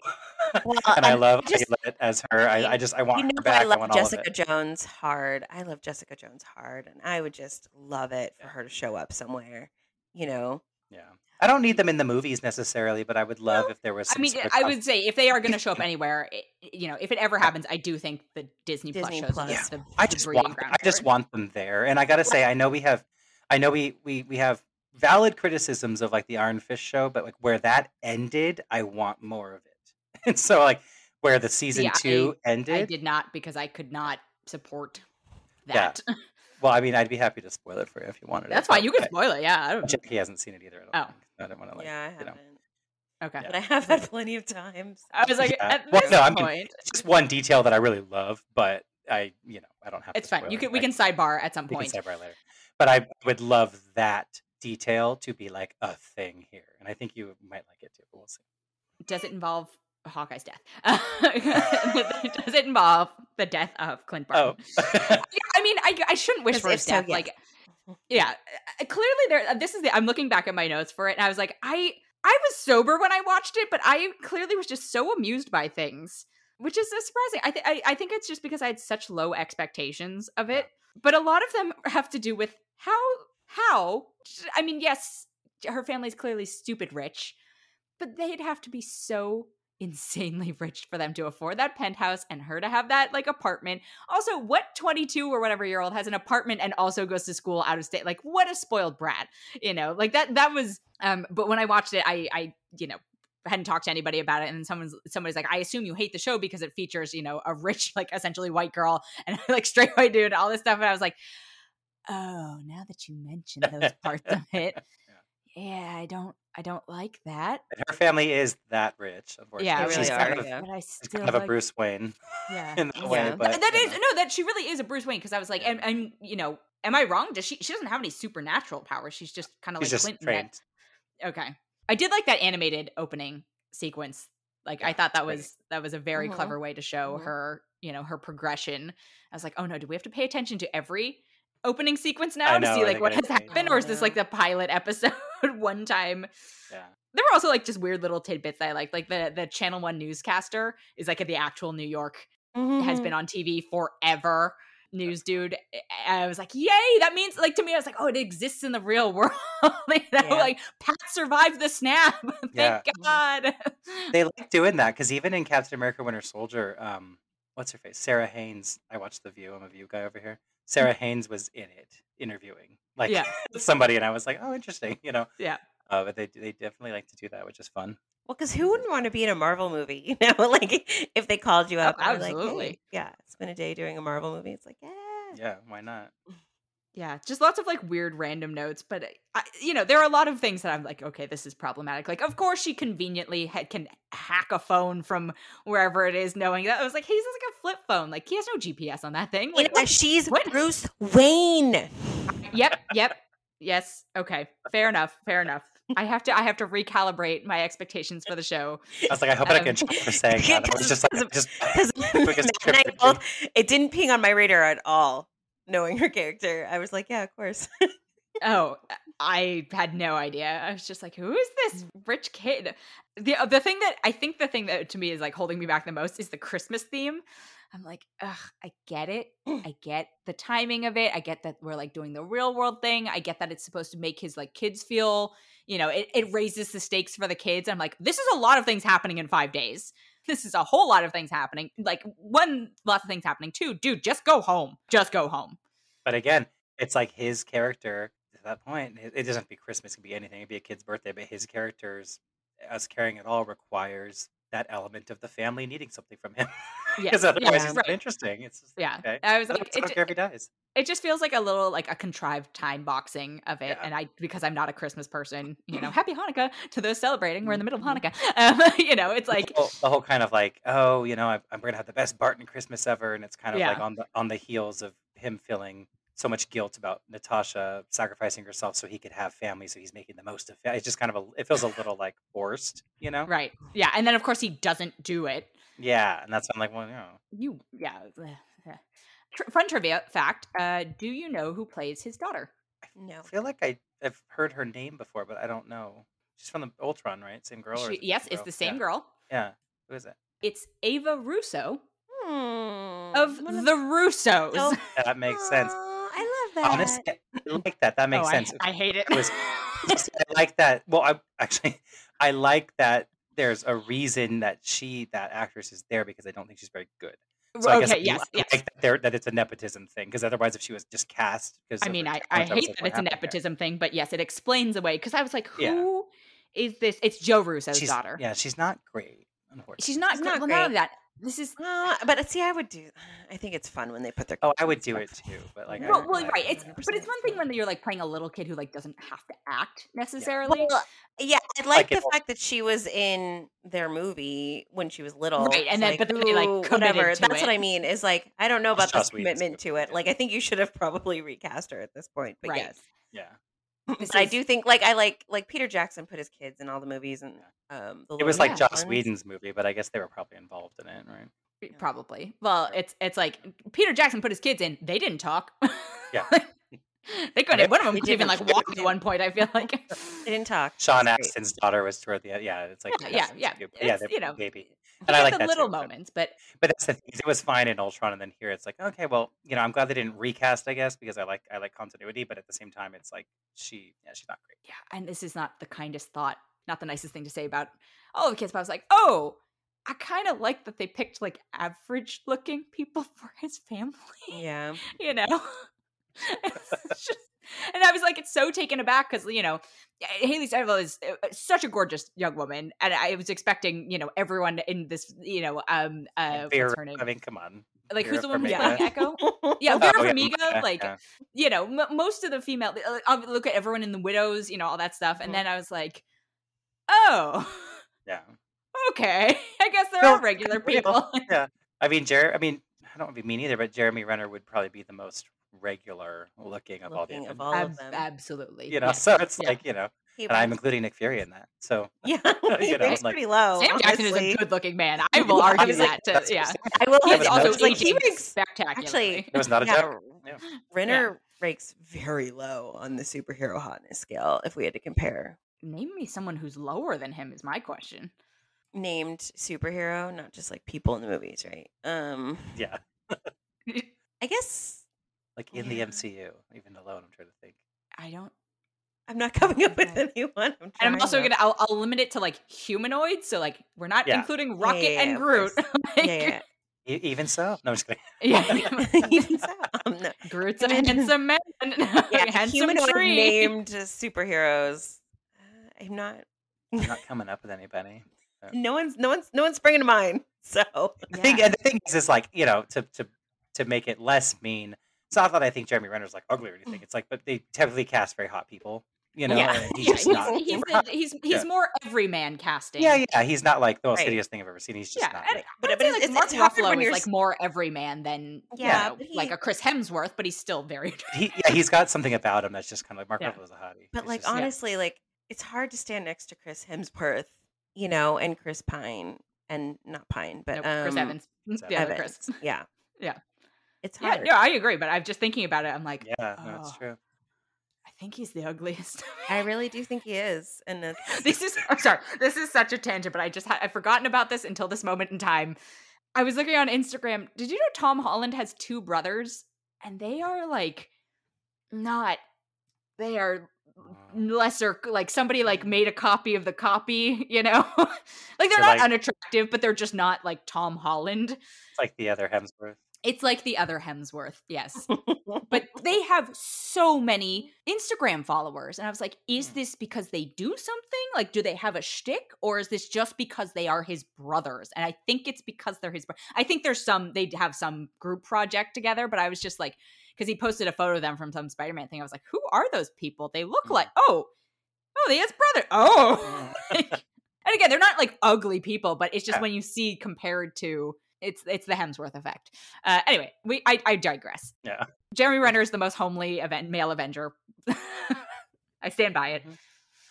well, and I, I love just, I as her. I, I just I want you know, her back. I love I want Jessica all of it. Jones hard. I love Jessica Jones hard, and I would just love it for her to show up somewhere. You know. Yeah, I don't need them in the movies necessarily, but I would love no, if there was. Some I mean, I would say if they are going to show up anywhere, it, you know, if it ever happens, I do think the Disney, Disney Plus shows. Plus. Yeah. The, I the just want. I just want them there, and I got to say, I know we have. I know we, we we have valid criticisms of like the Iron Fist show, but like where that ended, I want more of it. And so like where the season yeah, two I, ended, I did not because I could not support that. Yeah. Well, I mean, I'd be happy to spoil it for you if you wanted. That's it. That's fine. You can I, spoil it. Yeah, I don't. Jackie hasn't seen it either. I don't oh, think. I don't want to like. Yeah, I haven't. You know. Okay, yeah. But I have had plenty of times. I was like, yeah. at this well, no, I mean, point, just one detail that I really love, but I, you know, I don't have. It's to fine. You can it. we can sidebar at some point. We can sidebar later. But I would love that detail to be like a thing here. And I think you might like it too, but we'll see. Does it involve Hawkeye's death? Does it involve the death of Clint Barton? Oh. yeah, I mean, I, I shouldn't wish for his death. So, yeah. Like, yeah, clearly there, this is the, I'm looking back at my notes for it. And I was like, I, I was sober when I watched it, but I clearly was just so amused by things, which is surprising. I, th- I, I think it's just because I had such low expectations of it. But a lot of them have to do with how, how, I mean, yes, her family's clearly stupid rich, but they'd have to be so insanely rich for them to afford that penthouse and her to have that like apartment. Also, what twenty-two or whatever year old has an apartment and also goes to school out of state? Like, what a spoiled brat, you know, like that, that was, um, but when I watched it, I, I, you know, hadn't talked to anybody about it, and then someone's somebody's like, I assume you hate the show because it features, you know, a rich, like, essentially white girl and like straight white dude, all this stuff. And I was like, oh, now that you mention those parts of it, yeah, I don't I don't like that. And her family is that rich, unfortunately. Yeah, she's really kind are, of, yeah. But I still it's kind like, of a Bruce Wayne. Yeah. In that yeah. way. But, that is know. no, that she really is a Bruce Wayne, because I was like, yeah. and and you know, am I wrong? Does she she doesn't have any supernatural powers? She's just kind of like Clint. That, okay. I did like that animated opening sequence. Like, yeah, I thought that was great. That was a very mm-hmm. clever way to show mm-hmm. her, you know, her progression. I was like, oh no, do we have to pay attention to every opening sequence now know, to see like what has happened, or is this like the pilot episode one time? Yeah. There were also like just weird little tidbits that I liked. Like the the Channel One newscaster is like the actual New York mm-hmm. has been on T V forever. News dude. I was like, yay, that means, like, to me, I was like, oh, it exists in the real world. You know, yeah. Like, Pat survived the snap. Thank yeah. God. They like doing that, because even in Captain America Winter Soldier, um, what's her face? Sarah Haines. I watched The View. I'm a View guy over here. Sarah Haines was in it, interviewing, like, yeah. somebody, and I was like, oh, interesting, you know? Yeah. Uh, but they they definitely like to do that, which is fun. Well, because who wouldn't want to be in a Marvel movie, you know? Like, if they called you up, oh, absolutely. Like, hey, yeah, it's been a day doing a Marvel movie. It's like, yeah, yeah, why not? Yeah, just lots of like weird random notes. But, I, you know, there are a lot of things that I'm like, okay, this is problematic. Like, of course she conveniently ha- can hack a phone from wherever it is, knowing that. I was like, hey, this is like a flip phone. Like, he has no G P S on that thing. Like, what, she's what? Bruce Wayne. Yep, yep. Yes. Okay. Fair enough. Fair enough. I have to I have to recalibrate my expectations for the show. I was like, I hope um, I don't get trouble for saying that. It was just like, just, both, it didn't ping on my radar at all. Knowing her character, I was like, yeah, of course. Oh, I had no idea. I was just like, who is this rich kid? The the thing that I think the thing that to me is like holding me back the most is the Christmas theme. I'm like, ugh, I get it. I get the timing of it. I get that we're like doing the real world thing. I get that it's supposed to make his like kids feel, you know, it, it raises the stakes for the kids. I'm like, this is a lot of things happening in five days. This is a whole lot of things happening. Like, one, lots of things happening. Two, dude, just go home. Just go home. But again, it's like his character at that point. It doesn't have to be Christmas. It could be anything. It could be a kid's birthday. But his character's, us caring at all, requires that element of the family needing something from him. Because yeah. Otherwise, yeah. He's not right. interesting. It's just, yeah. Okay. I was like, I don't care if he dies. It just feels like a little, like a contrived time boxing of it. Yeah. And I, because I'm not a Christmas person, you know, happy Hanukkah to those celebrating. We're in the middle of Hanukkah. Um, you know, it's like the whole, the whole kind of like, oh, you know, I'm, I'm going to have the best Barton Christmas ever. And it's kind of yeah. like on the, on the heels of him feeling so much guilt about Natasha sacrificing herself so he could have family. So he's making the most of it. It's just kind of a, it feels a little like forced, you know? Right. Yeah. And then of course he doesn't do it. Yeah. And that's when I'm like, well, you know. You, yeah. Fun trivia fact, uh, do you know who plays his daughter? No. I feel like I, I've heard her name before, but I don't know. She's from the Ultron, right? Same girl? Or she, yes, it's girl? the same yeah. girl. Yeah. Who is it? It's Ava Russo hmm. of what The Russos. Oh. That makes sense. Oh, I love that. Honestly, I like that. That makes oh, sense. I, I hate it. it was, I like that. Well, I actually, I like that there's a reason that she, that actress is there because I don't think she's very good. So okay, I guess yes, I yes. like that, that it's a nepotism thing, because otherwise if she was just cast... I mean, I, I hate I like, that it's a nepotism there? thing, but yes, it explains away, because I was like, who yeah. is this? It's Joe Russo's she's, daughter. Yeah, she's not great, unfortunately. She's not, she's not great. Well, none of that. This is... Uh, but see, I would do... I think it's fun when they put their... Oh, I would do it too, but like... Well, well right, it's, but it's one thing when you're like playing a little kid who like doesn't have to act necessarily. Yeah, well, yeah I like, like the fact that she was in their movie when she was little. Right, and then, like, but then they like committed whatever. to That's it. That's what I mean, is like, I don't know about the commitment to it. Like, I think you should have probably recast her at this point, but right. yes. Yeah. Is, I do think, like, I like, like Peter Jackson put his kids in all the movies, and um, the it was like yeah, Joss Whedon's movie, but I guess they were probably involved in it, right? Probably. Well, it's it's like Peter Jackson put his kids in; they didn't talk. Yeah, they couldn't. Yeah. One of them couldn't even like walk at one point. I feel like they didn't talk. Sean Astin's daughter was toward the end. Yeah, it's like yeah, yeah, yeah. yeah, yeah you know, baby. And I like the little too, moments, but but that's the thing. It was fine in Ultron, and then here it's like, okay, well, you know, I'm glad they didn't recast, I guess, because I like I like continuity, but at the same time, it's like she, yeah, she's not great. Yeah, and this is not the kindest thought, not the nicest thing to say about all the kids. But I was like, oh, I kind of like that they picked like average-looking people for his family. Yeah, you know, it's just. And I was like, it's so taken aback because, you know, Haley Sidwell is such a gorgeous young woman. And I was expecting, you know, everyone in this, you know, um, uh, Vera, what's her name? I mean, come on. Like, Vera who's the one who's playing Echo? Yeah, Vera oh, Farmiga. Yeah. Like, yeah. you know, m- most of the female, like, I'll look at everyone in The Widows, you know, all that stuff. And mm-hmm. then I was like, oh. Yeah. Okay. I guess they're no, all regular people. Yeah. I mean, Jer- I mean, I don't want to be mean either, but Jeremy Renner would probably be the most regular looking of looking all the of all Ab- of them. Absolutely. You know, yeah. so it's yeah. like, you know, and I'm including Nick Fury in that. So yeah, you know, it's like, pretty low. Sam Jackson honestly. is a good looking man. I will argue that. To, yeah. I will he's also like, he makes spectacular. Actually, it was not a yeah, joke. Yeah. Renner yeah. ranks very low on the superhero hotness scale if we had to compare. Name me someone who's lower than him is my question. Named superhero, not just like people in the movies, right? Um Yeah. I guess Like in yeah. the M C U, even alone, I'm trying to think. I don't. I'm not coming up with that. anyone. I'm and I'm also to. gonna. I'll, I'll limit it to like humanoids. So like we're not yeah. including Rocket yeah, yeah, and Groot. like, yeah, yeah. Even so, no, I'm just kidding. Yeah, even so, um, no. Groot's a handsome man. Yeah, handsome tree. Named superheroes. Uh, I'm not. I'm not coming up with anybody. So. No one's. No one's. No one's bringing to mind. So yeah. the thing. And the thing is, is like you know to to to make it less mean. It's not that I think Jeremy Renner's like ugly or anything. It's like, but they typically cast very hot people, you know. Yeah. And he's, yeah, just he's, not he's, he's, he's, he's yeah. more everyman casting. Yeah, yeah. He's not like the most right. hideous thing I've ever seen. He's just yeah, not. And, but but it's, like Mark Ruffalo is like more everyman than yeah, you know, he, like a Chris Hemsworth, but he's still very. He, yeah, he's got something about him that's just kind of like Mark yeah. Ruffalo's a hottie. But he's like just, honestly, yeah. like it's hard to stand next to Chris Hemsworth, you know, and Chris Pine, and not Pine, but nope, um, Chris Evans. The Evans. Other Chris. Yeah, yeah. It's hard. Yeah, no, I agree, but I'm just thinking about it. I'm like, yeah, oh, no, it's true. I think he's the ugliest. I really do think he is. And it's- this is, I'm sorry, this is such a tangent, but I just had, I've forgotten about this until this moment in time. I was looking on Instagram. Did you know Tom Holland has two brothers? And they are like, not, they are lesser, like somebody like made a copy of the copy, you know? Like they're so not like, unattractive, but they're just not like Tom Holland. It's like the other Hemsworth. It's like the other Hemsworth, yes. But they have so many Instagram followers. And I was like, is this because they do something? Like, do they have a shtick? Or is this just because they are his brothers? And I think it's because they're his brothers. I think there's some, they have some group project together. But I was just like, because he posted a photo of them from some Spider Man thing. I was like, who are those people? They look mm. like, oh, oh, they his brother. Oh. Mm. And again, they're not like ugly people, but it's just yeah. when you see compared to, It's it's the Hemsworth effect. Uh, anyway, we I, I digress. Yeah, Jeremy Renner is the most homely event, male Avenger. I stand by it.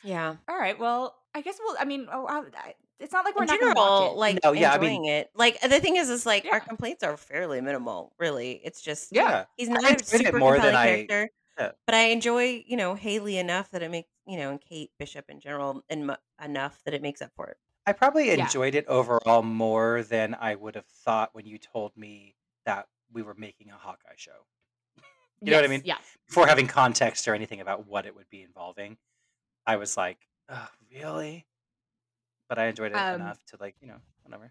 Yeah. All right. Well, I guess we'll. I mean, oh, I, it's not like we're in not general, it. Like no, yeah, enjoying I mean, it. Like the thing is, is like yeah. our complaints are fairly minimal. Really, it's just yeah. He's not a super more than character, I, yeah. but I enjoy you know Haley enough that it makes you know and Kate Bishop in general and m- enough that it makes up for it. I probably enjoyed yeah. it overall more than I would have thought when you told me that we were making a Hawkeye show. You yes, know what I mean? Yeah. Before having context or anything about what it would be involving, I was like, oh, really? But I enjoyed it um, enough to like, you know, whatever.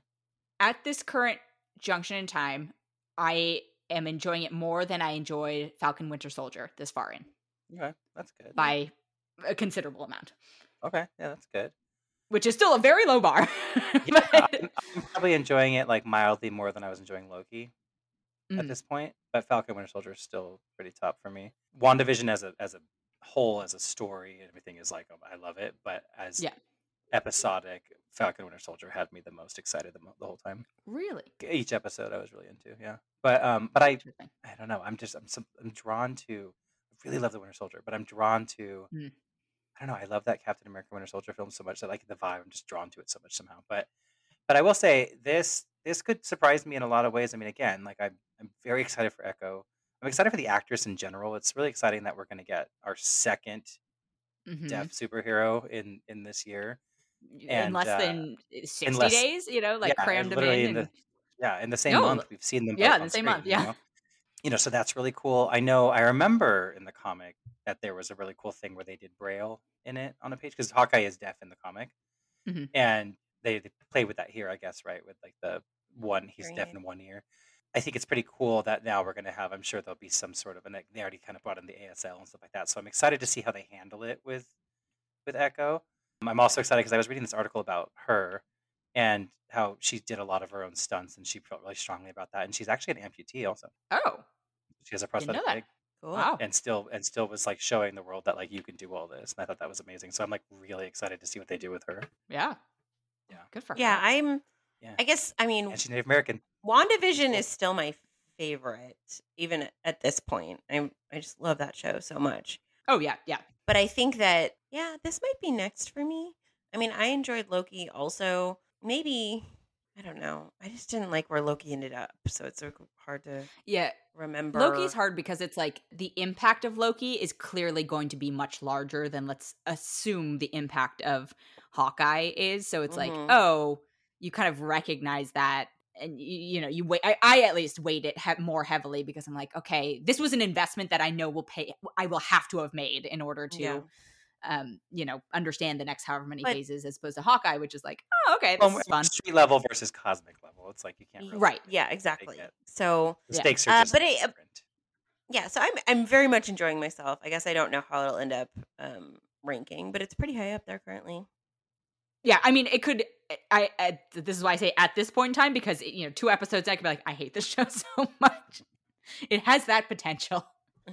At this current junction in time, I am enjoying it more than I enjoyed Falcon Winter Soldier this far in. Okay, that's good. By a considerable amount. Okay, yeah, that's good. Which is still a very low bar. But... yeah, I'm, I'm probably enjoying it like mildly more than I was enjoying Loki mm. at this point. But Falcon Winter Soldier is still pretty top for me. WandaVision as a as a whole, as a story, and everything is like, I love it. But as yeah. episodic, Falcon Winter Soldier had me the most excited the, the whole time. Really? Each episode I was really into, yeah. But um, but I I don't know. I'm just I'm some, I'm drawn to. I really love the Winter Soldier, but I'm drawn to. Mm. I don't know. I love that Captain America Winter Soldier film so much. I like the vibe. I'm just drawn to it so much somehow. But, but I will say this: this could surprise me in a lot of ways. I mean, again, like I'm, I'm very excited for Echo. I'm excited for the actress in general. It's really exciting that we're going to get our second mm-hmm. deaf superhero in in this year, and, in less uh, than sixty unless, days. You know, like yeah, crammed them in. in the, and... Yeah, in the same no, month we've seen them. Yeah, in the same screen, month. Yeah. You know? You know, so that's really cool. I know, I remember in the comic that there was a really cool thing where they did Braille in it on a page because Hawkeye is deaf in the comic. Mm-hmm. And they, they play with that here, I guess, right? With like the one, he's right. deaf in one ear. I think it's pretty cool that now we're going to have, I'm sure there'll be some sort of, and they already kind of brought in the A S L and stuff like that. So I'm excited to see how they handle it with, with Echo. I'm also excited because I was reading this article about her and how she did a lot of her own stunts and she felt really strongly about that. And she's actually an amputee also. Oh. She has a prosthetic leg. Cool. Wow. And still and still was like showing the world that like you can do all this. And I thought that was amazing. So I'm like really excited to see what they do with her. Yeah. Yeah. Good for yeah, her. I'm, yeah, I'm I guess I mean and she's Native American. WandaVision yeah. is still my favorite, even at this point. I I just love that show so much. Oh yeah, yeah. But I think that, yeah, this might be next for me. I mean, I enjoyed Loki also. Maybe I don't know. I just didn't like where Loki ended up, so it's hard to yeah remember. Loki's hard because it's like the impact of Loki is clearly going to be much larger than let's assume the impact of Hawkeye is. So it's mm-hmm. like, oh, you kind of recognize that, and you, you know, you wait. I, I at least weighed it he- more heavily because I'm like, okay, this was an investment that I know will pay. I will have to have made in order to. Yeah. Um, you know, understand the next however many but, phases as opposed to Hawkeye, which is like, oh, okay, this well, is fun. Street level versus cosmic level. It's like you can't really right. Yeah, exactly. So the yeah. stakes are uh, just but different. I, yeah, so I'm I'm very much enjoying myself. I guess I don't know how it'll end up um, ranking, but it's pretty high up there currently. Yeah, I mean, it could. I, I this is why I say at this point in time because you know, two episodes in, I could be like, I hate this show so much. It has that potential.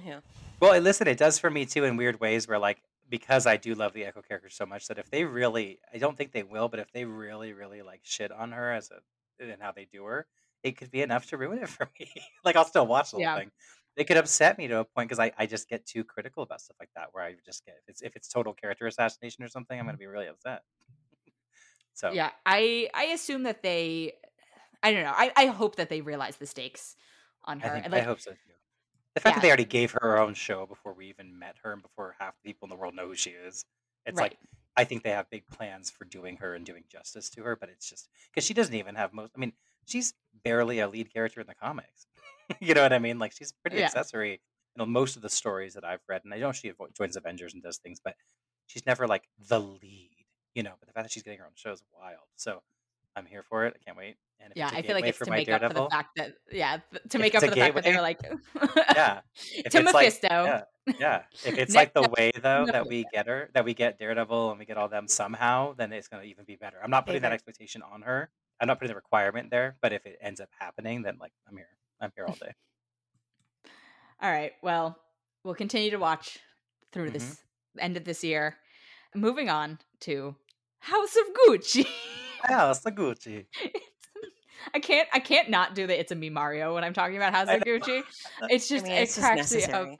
Yeah. Well, listen, it does for me too in weird ways where, like, because I do love the Echo character so much that if they really, I don't think they will, but if they really, really like shit on her as a, and how they do her, it could be enough to ruin it for me. Like, I'll still watch the whole yeah. thing. It could upset me to a point because I, I just get too critical about stuff like that where I just get, if it's, if it's total character assassination or something, I'm going to be really upset. So yeah, I, I assume that they, I don't know. I, I hope that they realize the stakes on her. I, think, and like, I hope so too. The fact yeah. that they already gave her her own show before we even met her and before half the people in the world know who she is. It's right. like, I think they have big plans for doing her and doing justice to her, but it's just, because she doesn't even have most, I mean, she's barely a lead character in the comics. You know what I mean? Like, she's pretty yeah. accessory in most of the stories that I've read. And I know she joins Avengers and does things, but she's never like the lead, you know, but the fact that she's getting her own show is wild. So I'm here for it. I can't wait. And if yeah, I feel like it's to make up Daredevil, for the fact that, yeah, to make up for the fact that they're like, yeah, to Mephisto. Like, yeah, yeah, if it's like the way though that we get her, that we get Daredevil and we get all them somehow, then it's going to even be better. I'm not putting that expectation on her. I'm not putting the requirement there, but if it ends up happening, then like, I'm here. I'm here all day. All right. Well, we'll continue to watch through mm-hmm. this end of this year. Moving on to House of Gucci. House of Gucci. I can't I can't not do the It's a Me Mario when I'm talking about House of Gucci. It's just, I mean, it's it cracks just necessary. Me up.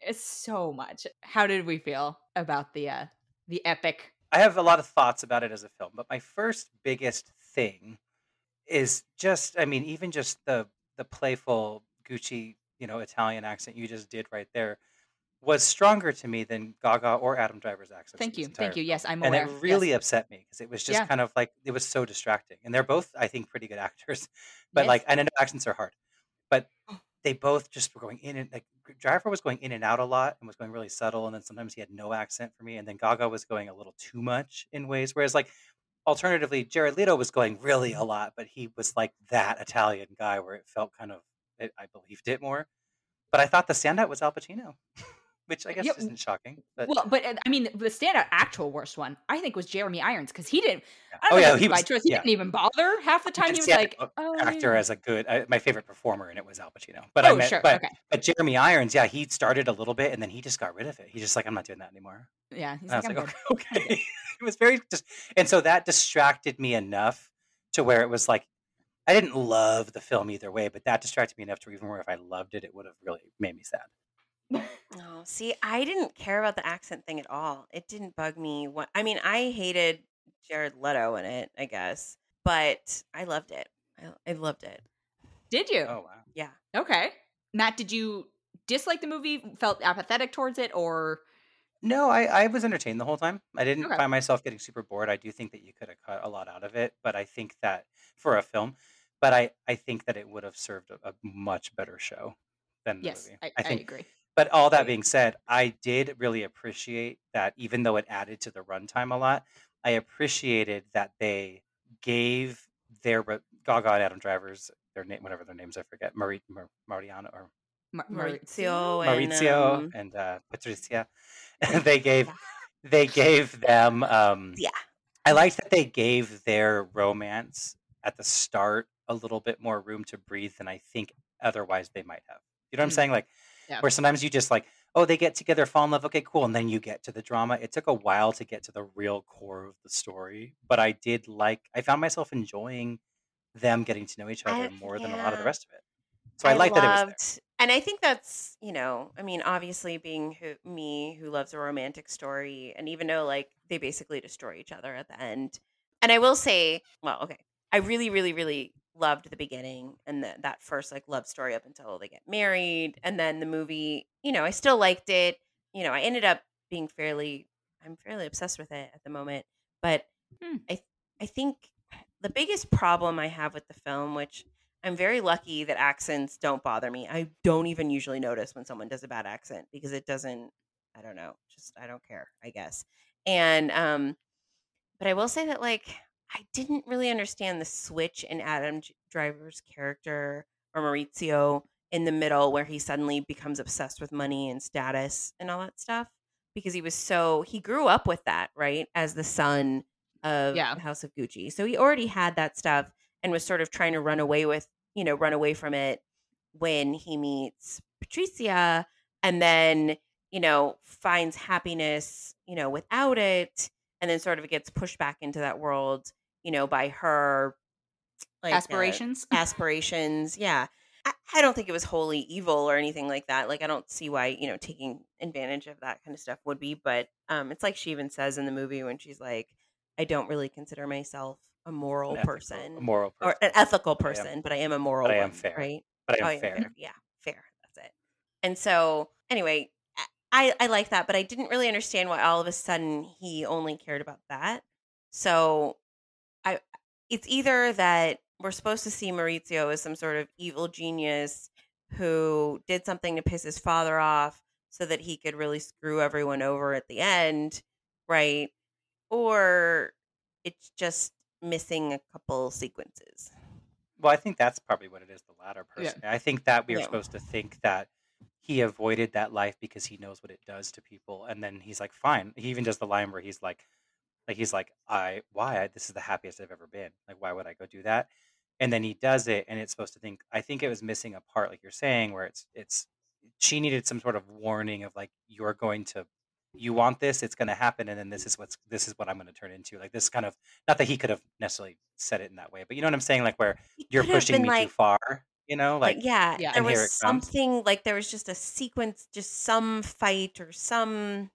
It's so much. How did we feel about the uh, the epic? I have a lot of thoughts about it as a film, but my first biggest thing is just, I mean, even just the the playful Gucci, you know, Italian accent you just did right there was stronger to me than Gaga or Adam Driver's accent. Thank you. Thank you. Yes, I'm aware. And it really yes. upset me because it was just yeah. kind of like, it was so distracting. And they're both, I think, pretty good actors. But yes. like, and I know accents are hard. But they both just were going in and, like, Driver was going in and out a lot and was going really subtle. And then sometimes he had no accent for me. And then Gaga was going a little too much in ways. Whereas, like, alternatively, Jared Leto was going really a lot, but he was like that Italian guy where it felt kind of, it, I believed it more. But I thought the standout was Al Pacino. Which I guess yeah. isn't shocking. But. Well, but I mean, the standout actual worst one, I think, was Jeremy Irons, because he didn't. I don't oh, know yeah, he was, by choice. He yeah. didn't even bother half the time. Just, he was yeah, like oh, actor yeah. as a good, uh, my favorite performer, and it was Al Pacino. But oh, I meant, sure. but, okay. but Jeremy Irons, yeah, he started a little bit, and then he just got rid of it. He's just like, I'm not doing that anymore. Yeah, he's like, I was like, okay, okay. okay. It was very just, and so that distracted me enough to where it was like, I didn't love the film either way, but that distracted me enough to even where if I loved it, it would have really made me sad. No, see, I didn't care about the accent thing at all. It didn't bug me. What, I mean, I hated Jared Leto in it, I guess, but I loved it. I, I loved it. Did you? Oh, wow. Yeah. Okay. Matt, did you dislike the movie, felt apathetic towards it, or? No, I, I was entertained the whole time. I didn't okay. find myself getting super bored. I do think that you could have cut a lot out of it, but I think that for a film, but I, I think that it would have served a, a much better show than the yes, movie. I, I, think, I agree. But all that being said, I did really appreciate that even though it added to the runtime a lot, I appreciated that they gave their Gaga and Adam Driver's, their name, whatever their names, I forget, Mari, Mar, Mariano or Mar- Maurizio, Maurizio and, um... and uh, Patricia. they gave they gave them. Um, yeah, I liked that they gave their romance at the start a little bit more room to breathe than I think otherwise they might have. You know what I'm mm-hmm. saying? Like. Yeah. Where sometimes you just like, oh, they get together, fall in love. Okay, cool. And then you get to the drama. It took a while to get to the real core of the story. But I did like, I found myself enjoying them getting to know each other I, more yeah. than a lot of the rest of it. So I, I liked loved, that it was there. And I think that's, you know, I mean, obviously being who, me who loves a romantic story. And even though like they basically destroy each other at the end. And I will say, well, okay, I really, really, really loved the beginning and the, that first like love story up until they get married, and then the movie, you know, I still liked it. You know, I ended up being fairly, I'm fairly obsessed with it at the moment. But hmm. I, I think the biggest problem I have with the film, which I'm very lucky that accents don't bother me. I don't even usually notice when someone does a bad accent because it doesn't, I don't know, just, I don't care, I guess. And, um, but I will say that like, I didn't really understand the switch in Adam Driver's character or Maurizio in the middle where he suddenly becomes obsessed with money and status and all that stuff, because he was so, he grew up with that, right? As the son of yeah. the House of Gucci. So he already had that stuff and was sort of trying to run away with, you know, run away from it when he meets Patricia and then, you know, finds happiness, you know, without it. And then sort of gets pushed back into that world, you know, by her like, aspirations. Uh, aspirations. Yeah. I, I don't think it was wholly evil or anything like that. Like, I don't see why, you know, taking advantage of that kind of stuff would be. But um, it's like she even says in the movie when she's like, I don't really consider myself a moral ethical, person. A moral person. Or an ethical person, I am, but I am a moral but I am one, fair. Right? But I am oh, fair. fair. Yeah, fair. That's it. And so, anyway, I, I like that, but I didn't really understand why all of a sudden he only cared about that. So I, it's either that we're supposed to see Maurizio as some sort of evil genius who did something to piss his father off so that he could really screw everyone over at the end, right? Or it's just missing a couple sequences. Well, I think that's probably what it is, the latter person. Yeah. I think that we are yeah. supposed to think that he avoided that life because he knows what it does to people. And then he's like, fine. He even does the line where he's like, like, he's like, I, why? This is the happiest I've ever been. Like, why would I go do that? And then he does it. And it's supposed to think, I think it was missing a part, like you're saying, where it's, it's, she needed some sort of warning of like, you're going to, you want this, it's going to happen. And then this is what's, this is what I'm going to turn into. Like this kind of, not that he could have necessarily said it in that way, but you know what I'm saying? Like where he you're pushing me like- too far. You know, like, but yeah, yeah. there was something like there was just a sequence, just some fight or some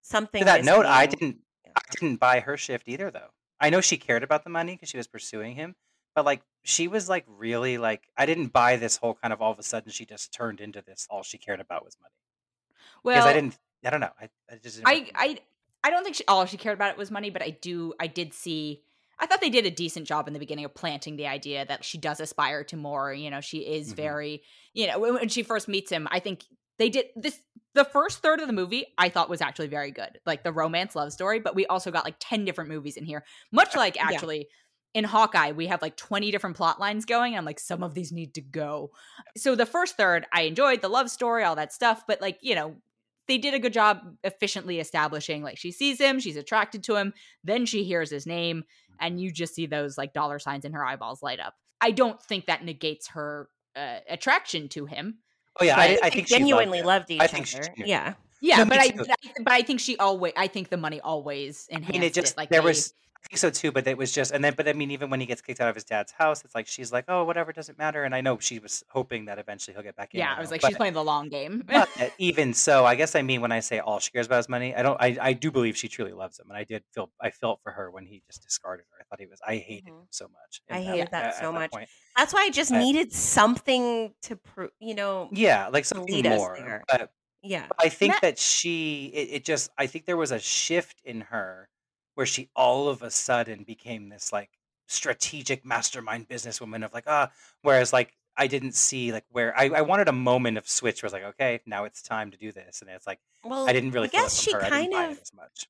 something. To that note, I didn't, yeah. I didn't buy her shift either, though. I know she cared about the money because she was pursuing him, but like she was like really like I didn't buy this whole kind of all of a sudden she just turned into this. All she cared about was money. Well, because I didn't. I don't know. I, I just. Didn't I, I I don't think she, all she cared about it was money, but I do. I did see. I thought they did a decent job in the beginning of planting the idea that she does aspire to more. You know, she is mm-hmm. very, you know, when she first meets him, I think they did this. The first third of the movie I thought was actually very good, like the romance love story. But we also got like ten different movies in here, much like actually yeah. in Hawkeye, we have like twenty different plot lines going. And I'm like, some of these need to go. So the first third, I enjoyed the love story, all that stuff. But like, you know, they did a good job efficiently establishing like she sees him, she's attracted to him, then she hears his name. And you just see those like dollar signs in her eyeballs light up. I don't think that negates her uh, attraction to him. Oh yeah, I, I think she genuinely loved, loved each I think other. She, yeah, yeah, no, but I, I, but I think she always. I think the money always enhanced I mean, it. Just, it. Like there they, was, I think so too. But it was just, and then, but I mean, even when he gets kicked out of his dad's house, it's like she's like, oh, whatever, doesn't matter. And I know she was hoping that eventually he'll get back in. Yeah, I was know, like, but, she's playing the long game. But even so, I guess I mean when I say all she cares about is money, I don't. I, I do believe she truly loves him, and I did feel I felt for her when he just discarded her. I thought he was. I hated mm-hmm. him so much. I hated that, that at, so at much. That That's why I just I, needed something to prove, you know. Yeah, like something more. But, yeah, but I think that, that she. It, it just. I think there was a shift in her. Where she all of a sudden became this like strategic mastermind businesswoman of like, ah, whereas like I didn't see like where I, I wanted a moment of switch where I was like, okay, now it's time to do this. And it's like, well, I didn't really I guess feel it from she her. Kind I didn't of, buy it as much.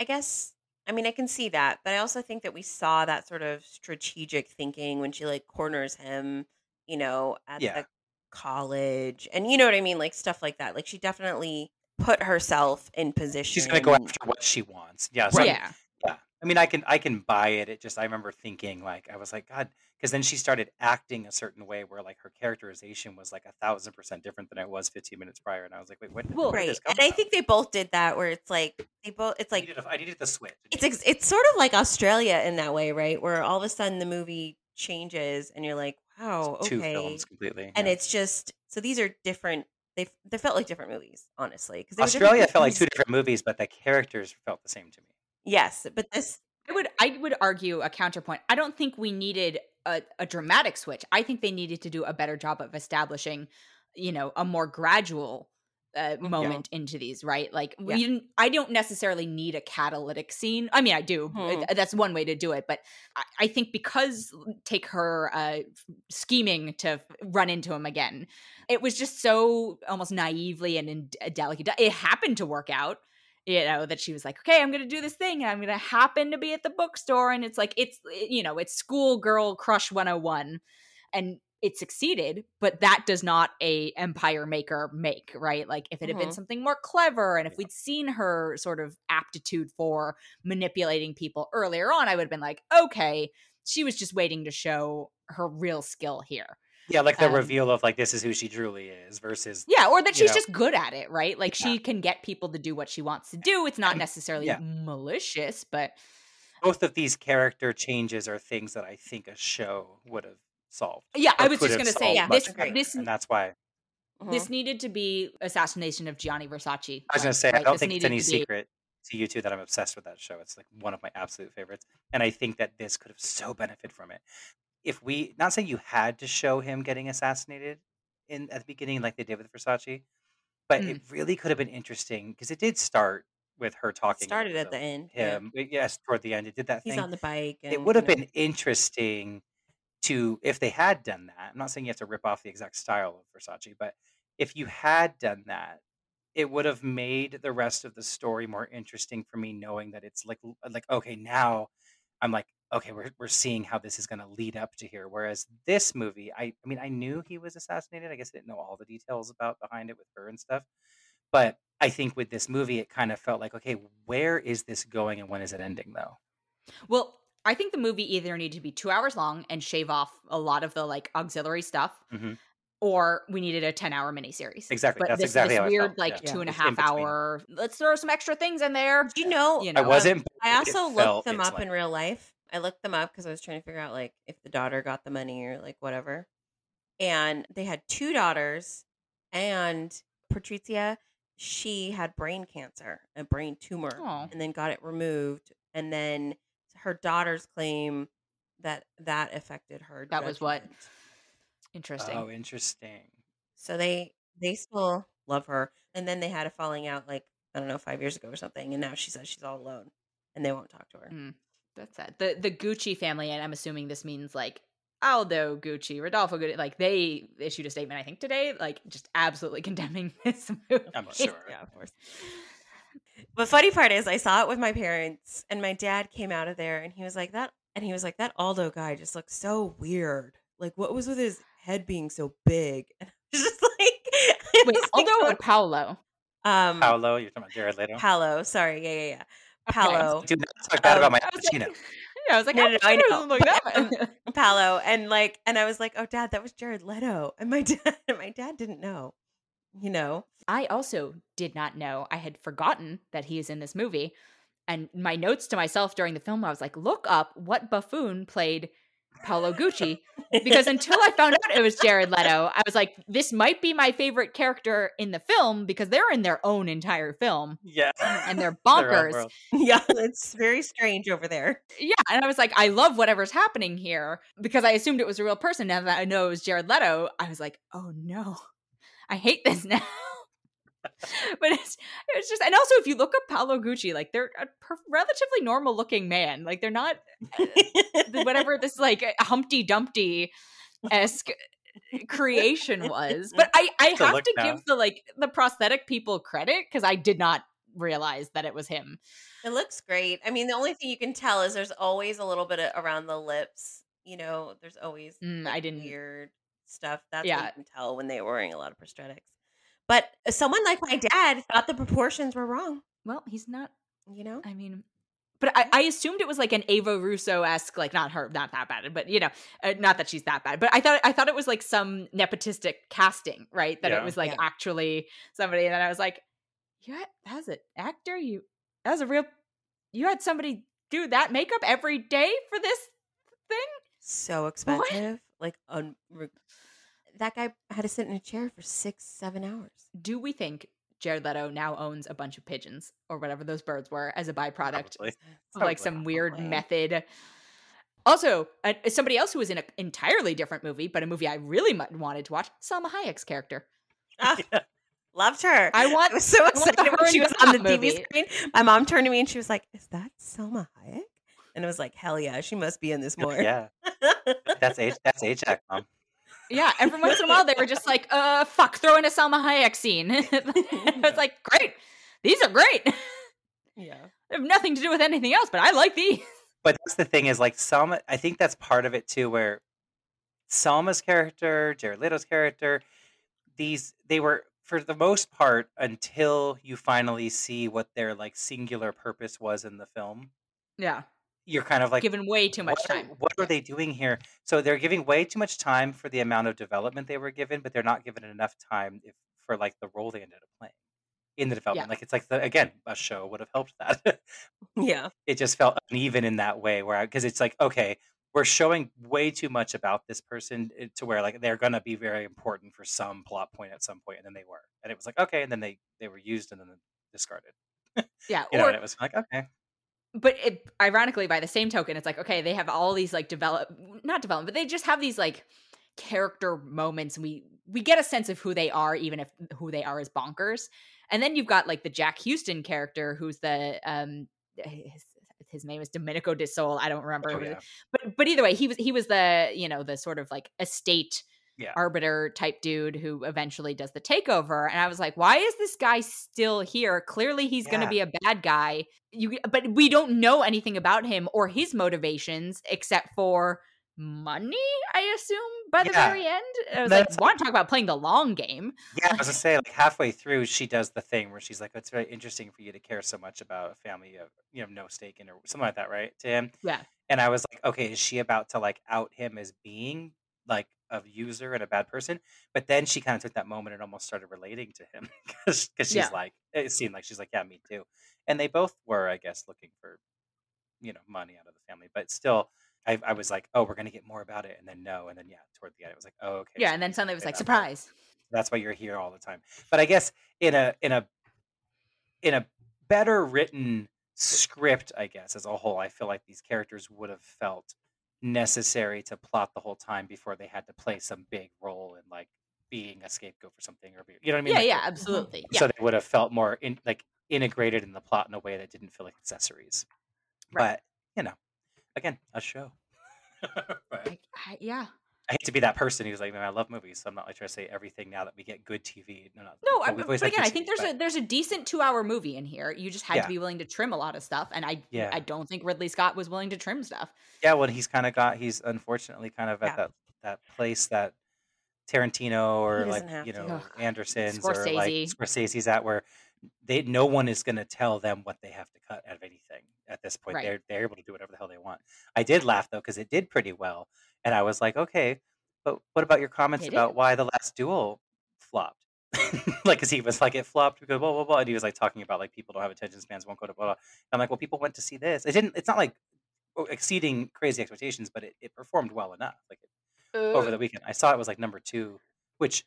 I guess, I mean, I can see that, but I also think that we saw that sort of strategic thinking when she like corners him, you know, at yeah. the college and you know what I mean? Like stuff like that. Like she definitely put herself in position. She's going to go after what she wants. Yeah. So right. yeah. yeah. I mean, I can, I can buy it. It just, I remember thinking like, I was like, God, because then she started acting a certain way where like her characterization was like a thousand percent different than it was fifteen minutes prior. And I was like, wait, what? Well, right. This and from? I think they both did that where it's like, they both, it's like, I needed, a, I needed the switch. It's, ex- it's sort of like Australia in that way, right? Where all of a sudden the movie changes and you're like, wow, it's okay. Two films completely. And yeah. it's just, so these are different. They they felt like different movies, honestly. Australia felt like two different movies, but the characters felt the same to me. Yes, but this I would I would argue a counterpoint. I don't think we needed a, a dramatic switch. I think they needed to do a better job of establishing, you know, a more gradual uh, moment yeah. into these. Right? Like yeah. we didn't. I don't necessarily need a catalytic scene. I mean, I do. Hmm. That's one way to do it. But I, I think because take her uh, scheming to run into him again. It was just so almost naively and in delicate. It happened to work out, you know, that she was like, okay, I'm going to do this thing. And I'm going to happen to be at the bookstore. And it's like, it's, you know, it's schoolgirl crush one oh one. And it succeeded, but that does not a empire maker make, right? Like if it had mm-hmm. been something more clever and if we'd seen her sort of aptitude for manipulating people earlier on, I would have been like, okay, she was just waiting to show her real skill here. Yeah, like the um, reveal of like, this is who she truly is versus. Yeah, or that she's know. just good at it, right? Like yeah. she can get people to do what she wants to do. It's not necessarily yeah. malicious, but. Both of these character changes are things that I think a show would have solved. Yeah, I was just going to say, yeah, this, this, and that's why. Mm-hmm. This needed to be Assassination of Gianni Versace. I was going to say, right? I don't this think it's any to secret to you two that I'm obsessed with that show. It's like one of my absolute favorites. And I think that this could have so benefited from it. If we, not saying you had to show him getting assassinated in at the beginning like they did with Versace, but mm. it really could have been interesting because it did start with her talking. It started at the end. Him, yeah. Yes, toward the end. It did that He's thing. He's on the bike. And, it would have you know. been interesting to, if they had done that, I'm not saying you have to rip off the exact style of Versace, but if you had done that, it would have made the rest of the story more interesting for me, knowing that it's like, like okay, now I'm like, okay, we're we're seeing how this is going to lead up to here. Whereas this movie, I, I mean, I knew he was assassinated. I guess I didn't know all the details about behind it with her and stuff. But I think with this movie, it kind of felt like, okay, where is this going and when is it ending though? Well, I think the movie either needed to be two hours long and shave off a lot of the like auxiliary stuff, mm-hmm. or we needed a ten-hour miniseries. Exactly, but that's this, exactly this how weird, like yeah. two and a half hour. Let's throw some extra things in there. You know, you know I wasn't. Um, I also looked them up like, in real life. I looked them up because I was trying to figure out like if the daughter got the money or like whatever. And they had two daughters, and Patrizia, she had brain cancer, a brain tumor, Aww. and then got it removed, and then. Her daughters claim that that affected her. That judgment. was what? Interesting. Oh, interesting. So they they still love her. And then they had a falling out like, I don't know, five years ago or something. And now she says she's all alone and they won't talk to her. Mm, that's sad. The, the Gucci family, and I'm assuming this means like Aldo Gucci, Rodolfo Gucci, like they issued a statement, I think today, like just absolutely condemning this movie. I'm sure. Yeah, of course. The funny part is I saw it with my parents and my dad came out of there and he was like that. And he was like, that Aldo guy just looks so weird. Like what was with his head being so big? And I was just like, wait, Aldo like, or Paolo? Um, Paolo, you're talking about Jared Leto? Paolo, sorry. Yeah, yeah, yeah. Paolo. Okay. Dude, let's talk bad um, about my Al Pacino. Like, yeah, I was like, no, no, I know. Like that. Paolo. And like, and I was like, oh dad, that was Jared Leto. And my dad, my dad didn't know. You know, I also did not know. I had forgotten that he is in this movie. And my notes to myself during the film, I was like, look up what buffoon played Paolo Gucci. Because until I found out it was Jared Leto, I was like, this might be my favorite character in the film because they're in their own entire film. Yeah. And they're bonkers. Yeah. It's very strange over there. Yeah. And I was like, I love whatever's happening here because I assumed it was a real person. Now that I know it was Jared Leto, I was like, oh no. I hate this now. But it's it's just, and also if you look up Paolo Gucci, like they're a per- relatively normal looking man. Like they're not uh, whatever this like Humpty Dumpty-esque creation was. But I, I have to, to give the like the prosthetic people credit because I did not realize that it was him. It looks great. I mean, the only thing you can tell is there's always a little bit of, around the lips. You know, there's always mm, like, I didn't weird. stuff that's yeah. what you can tell when they were wearing a lot of prosthetics, but someone like my dad thought the proportions were wrong. Well, he's not, you know, I mean, but I, I assumed it was like an Ava Russo-esque, like not her, not that bad, but you know, uh, not that she's that bad, but I thought I thought it was like some nepotistic casting, right? That yeah. it was like yeah. actually somebody, and then I was like, yeah, as an actor, you as a real, you had somebody do that makeup every day for this thing. So expensive. What? Like un- that guy had to sit in a chair for six, seven hours. Do we think Jared Leto now owns a bunch of pigeons or whatever those birds were as a byproduct? Probably. Like Probably. some weird Probably. method. Also, uh, somebody else who was in an entirely different movie, but a movie I really m- wanted to watch, Salma Hayek's character. Oh, yeah. Loved her. I want. I was so excited when her she was on the movie. T V screen. My mom turned to me and she was like, "Is that Salma Hayek?" And it was like, hell yeah, she must be in this more. Yeah. That's H that's H A C, mom. Yeah, every once in a while they were just like, uh fuck, throw in a Salma Hayek scene. I was like, great. These are great. Yeah. They have nothing to do with anything else, but I like these. But that's the thing is like Salma, I think that's part of it too, where Salma's character, Jared Leto's character, these they were for the most part, until you finally see what their like singular purpose was in the film. Yeah. you're kind of like given way too much what, time. What are they doing here? So they're giving way too much time for the amount of development they were given, but they're not given enough time if, for like the role they ended up playing in the development. Yeah. Like it's like the, again, a show would have helped that. Yeah, it just felt uneven in that way, where because it's like, okay, we're showing way too much about this person to where like they're gonna be very important for some plot point at some point, and then they were, and it was like okay, and then they they were used and then discarded. Yeah, you or, know, and it was like okay. But it, ironically, by the same token, it's like, okay, they have all these like develop, not development, but they just have these like character moments. And we, we get a sense of who they are, even if who they are is bonkers. And then you've got like the Jack Houston character, who's the, um, his, his name is Domenico De Sol. I don't remember. Oh, yeah. But, but either way, he was, he was the, you know, the sort of like estate yeah. arbiter type dude who eventually does the takeover. And I was like, why is this guy still here? Clearly he's yeah. going to be a bad guy. You, but we don't know anything about him or his motivations except for money, I assume, by the yeah. very end. I was That's, like, want to talk about playing the long game. Yeah, I was going to say, like halfway through, she does the thing where she's like, it's very interesting for you to care so much about a family of, you know, no stake in or something like that, right? To him. Yeah. And I was like, okay, is she about to like out him as being like a user and a bad person? But then she kind of took that moment and almost started relating to him because she's yeah. like, it seemed like she's like, yeah, me too. And they both were, I guess, looking for, you know, money out of the family. But still, I, I was like, oh, we're going to get more about it. And then no. And then, yeah, toward the end, it was like, oh, okay. Yeah. So and then suddenly it was like, surprise. That's why you're here all the time. But I guess in a, in a, in a better written script, I guess, as a whole, I feel like these characters would have felt necessary to plot the whole time before they had to play some big role in like being a scapegoat for something or, you know what I mean? Yeah, like, yeah, absolutely. So yeah. they would have felt more in like, integrated in the plot in a way that didn't feel like accessories. Right. But, you know, again, a show. I, I, yeah. I hate to be that person who's like, man, I love movies, so I'm not like trying to say everything now that we get good T V. No, not, no well, I, but again, T V, I think there's but... a there's a decent two-hour movie in here. You just had yeah. to be willing to trim a lot of stuff, and I yeah. I don't think Ridley Scott was willing to trim stuff. Yeah, well, he's kind of got, he's unfortunately kind of at yeah. that, that place that Tarantino or like, you know, Ugh. Anderson's Scorsese. Or like Scorsese's at where they no one is going to tell them what they have to cut out of anything at this point. Right. They're they're able to do whatever the hell they want. I did laugh though because it did pretty well, and I was like, okay, but what about your comments it about did. Why The Last Duel flopped? Like, because he was like, it flopped because blah blah blah, and he was like talking about like people don't have attention spans, won't go to blah blah. And I'm like, well, people went to see this. It didn't. It's not like exceeding crazy expectations, but it, it performed well enough. Like it, uh, over the weekend, I saw it was like number two, which.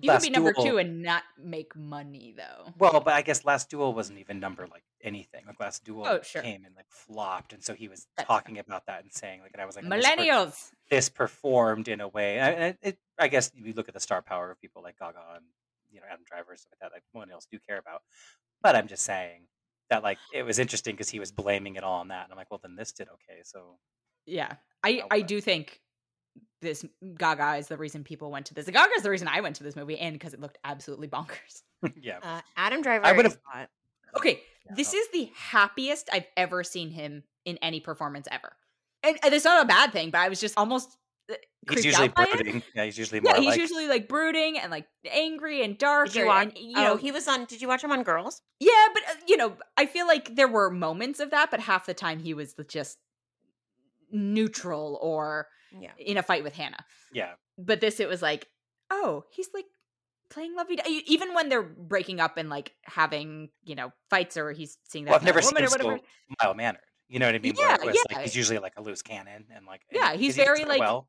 You Last can be number Duel, two and not make money, though. Well, but I guess Last Duel wasn't even number like anything. Like Last Duel oh, sure. came and like flopped, and so he was That's talking right. about that and saying like, and I was like, millennials. This, per- this performed in a way. And I, it, I guess you look at the star power of people like Gaga and you know Adam Driver and stuff like that. Like millennials do care about, but I'm just saying that like it was interesting because he was blaming it all on that, and I'm like, well, then this did okay. So yeah, I I, I do think. This Gaga is the reason people went to this. Gaga is the reason I went to this movie, and because it looked absolutely bonkers. Yeah, uh, Adam Driver. I would have. Okay, yeah, this no. is the happiest I've ever seen him in any performance ever, and, and it's not a bad thing. But I was just almost. He's usually brooding. It. Yeah, he's usually more. Yeah, he's like... usually like brooding and like angry and dark. Did you watch? And, you know, oh, he was on. Did you watch him on Girls? Yeah, but uh, you know, I feel like there were moments of that, but half the time he was just neutral or. Yeah. In a fight with Hannah. Yeah. But this, it was like, oh, he's like playing lovey. Even when they're breaking up and like having, you know, fights or he's seeing that. Well, I've never seen him so mild mannered. You know what I mean? Yeah, Where, yeah. Like, he's usually like a loose cannon and like. Yeah, he's very he like. Well.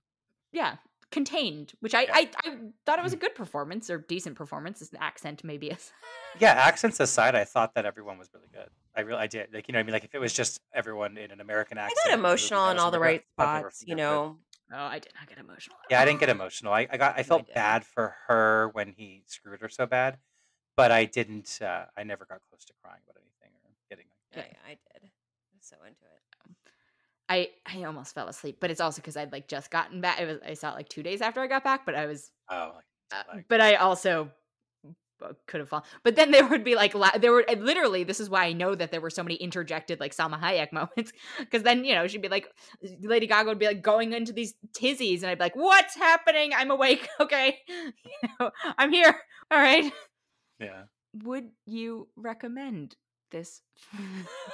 Yeah, contained. Which I, yeah. I I thought it was a good performance or decent performance. His accent maybe is. Yeah, accents aside, I thought that everyone was really good. I really, I did. Like, you know what I mean? Like if it was just everyone in an American accent. I got emotional in all the right spots, you know. No, I did not get emotional. Yeah, I didn't get emotional. I, I got. I felt I bad for her when he screwed her so bad, but I didn't. Uh, I never got close to crying about anything or getting. Yeah, yeah, I did. I was so into it. I I almost fell asleep, but it's also because I'd like just gotten back. It was I saw it like two days after I got back, but I was. Oh. Like, like, uh, but I also could have fallen. But then there would be like la- there were literally. This is why I know that there were so many interjected like Salma Hayek moments because then you know she'd be like, Lady Gaga would be like going into these tizzies, and I'd be like, "What's happening? I'm awake. Okay, you know, I'm here. All right." Yeah. Would you recommend this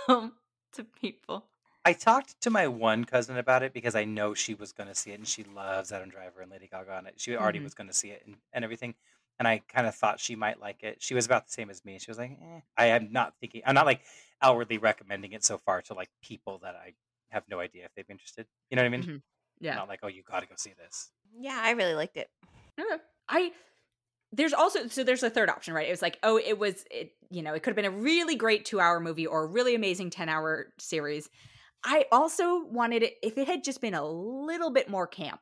film to people? I talked to my one cousin about it because I know she was going to see it, and she loves Adam Driver and Lady Gaga, and she already mm-hmm. was going to see it and, and everything. And I kind of thought she might like it. She was about the same as me. She was like, eh. I am not thinking, I'm not like outwardly recommending it so far to like people that I have no idea if they've been interested. You know what I mean? Mm-hmm. Yeah. I'm not like, oh, you got to go see this. Yeah, I really liked it. I, I there's also, so there's a third option, right? It was like, oh, it was, it, you know, it could have been a really great two hour movie or a really amazing ten hour series. I also wanted it, if it had just been a little bit more camp,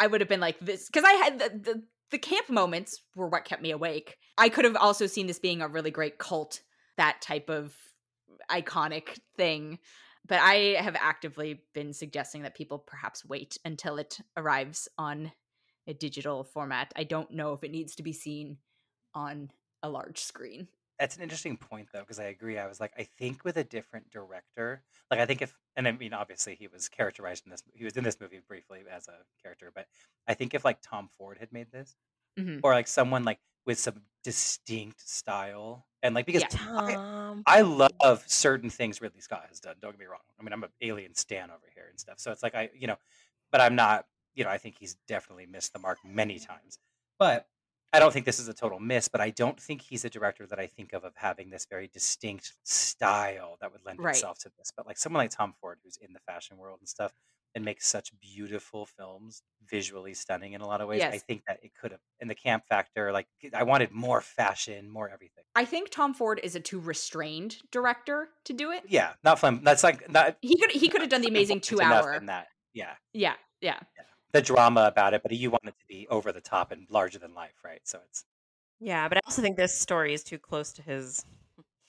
I would have been like this, because I had the, the, the camp moments were what kept me awake. I could have also seen this being a really great cult, that type of iconic thing. But I have actively been suggesting that people perhaps wait until it arrives on a digital format. I don't know if it needs to be seen on a large screen. That's an interesting point, though, because I agree. I was like, I think with a different director, like I think if, and I mean, obviously he was characterized in this, he was in this movie briefly as a character, but I think if like Tom Ford had made this, mm-hmm. or like someone like with some distinct style, and like, because yeah. I, I love certain things Ridley Scott has done, don't get me wrong. I mean, I'm an Alien stan over here and stuff. So it's like, I, you know, but I'm not, you know, I think he's definitely missed the mark many times, but I don't think this is a total miss, but I don't think he's a director that I think of of having this very distinct style that would lend right. itself to this. But like someone like Tom Ford, who's in the fashion world and stuff and makes such beautiful films, visually stunning in a lot of ways. Yes. I think that it could have, in the camp factor, like I wanted more fashion, more everything. I think Tom Ford is a too restrained director to do it. Yeah, not fun. That's like, not, he could he could have done the amazing two hour. In that. Yeah. Yeah. Yeah. Yeah. The drama about it, but you want it to be over the top and larger than life, right? So it's yeah, but I also think this story is too close to his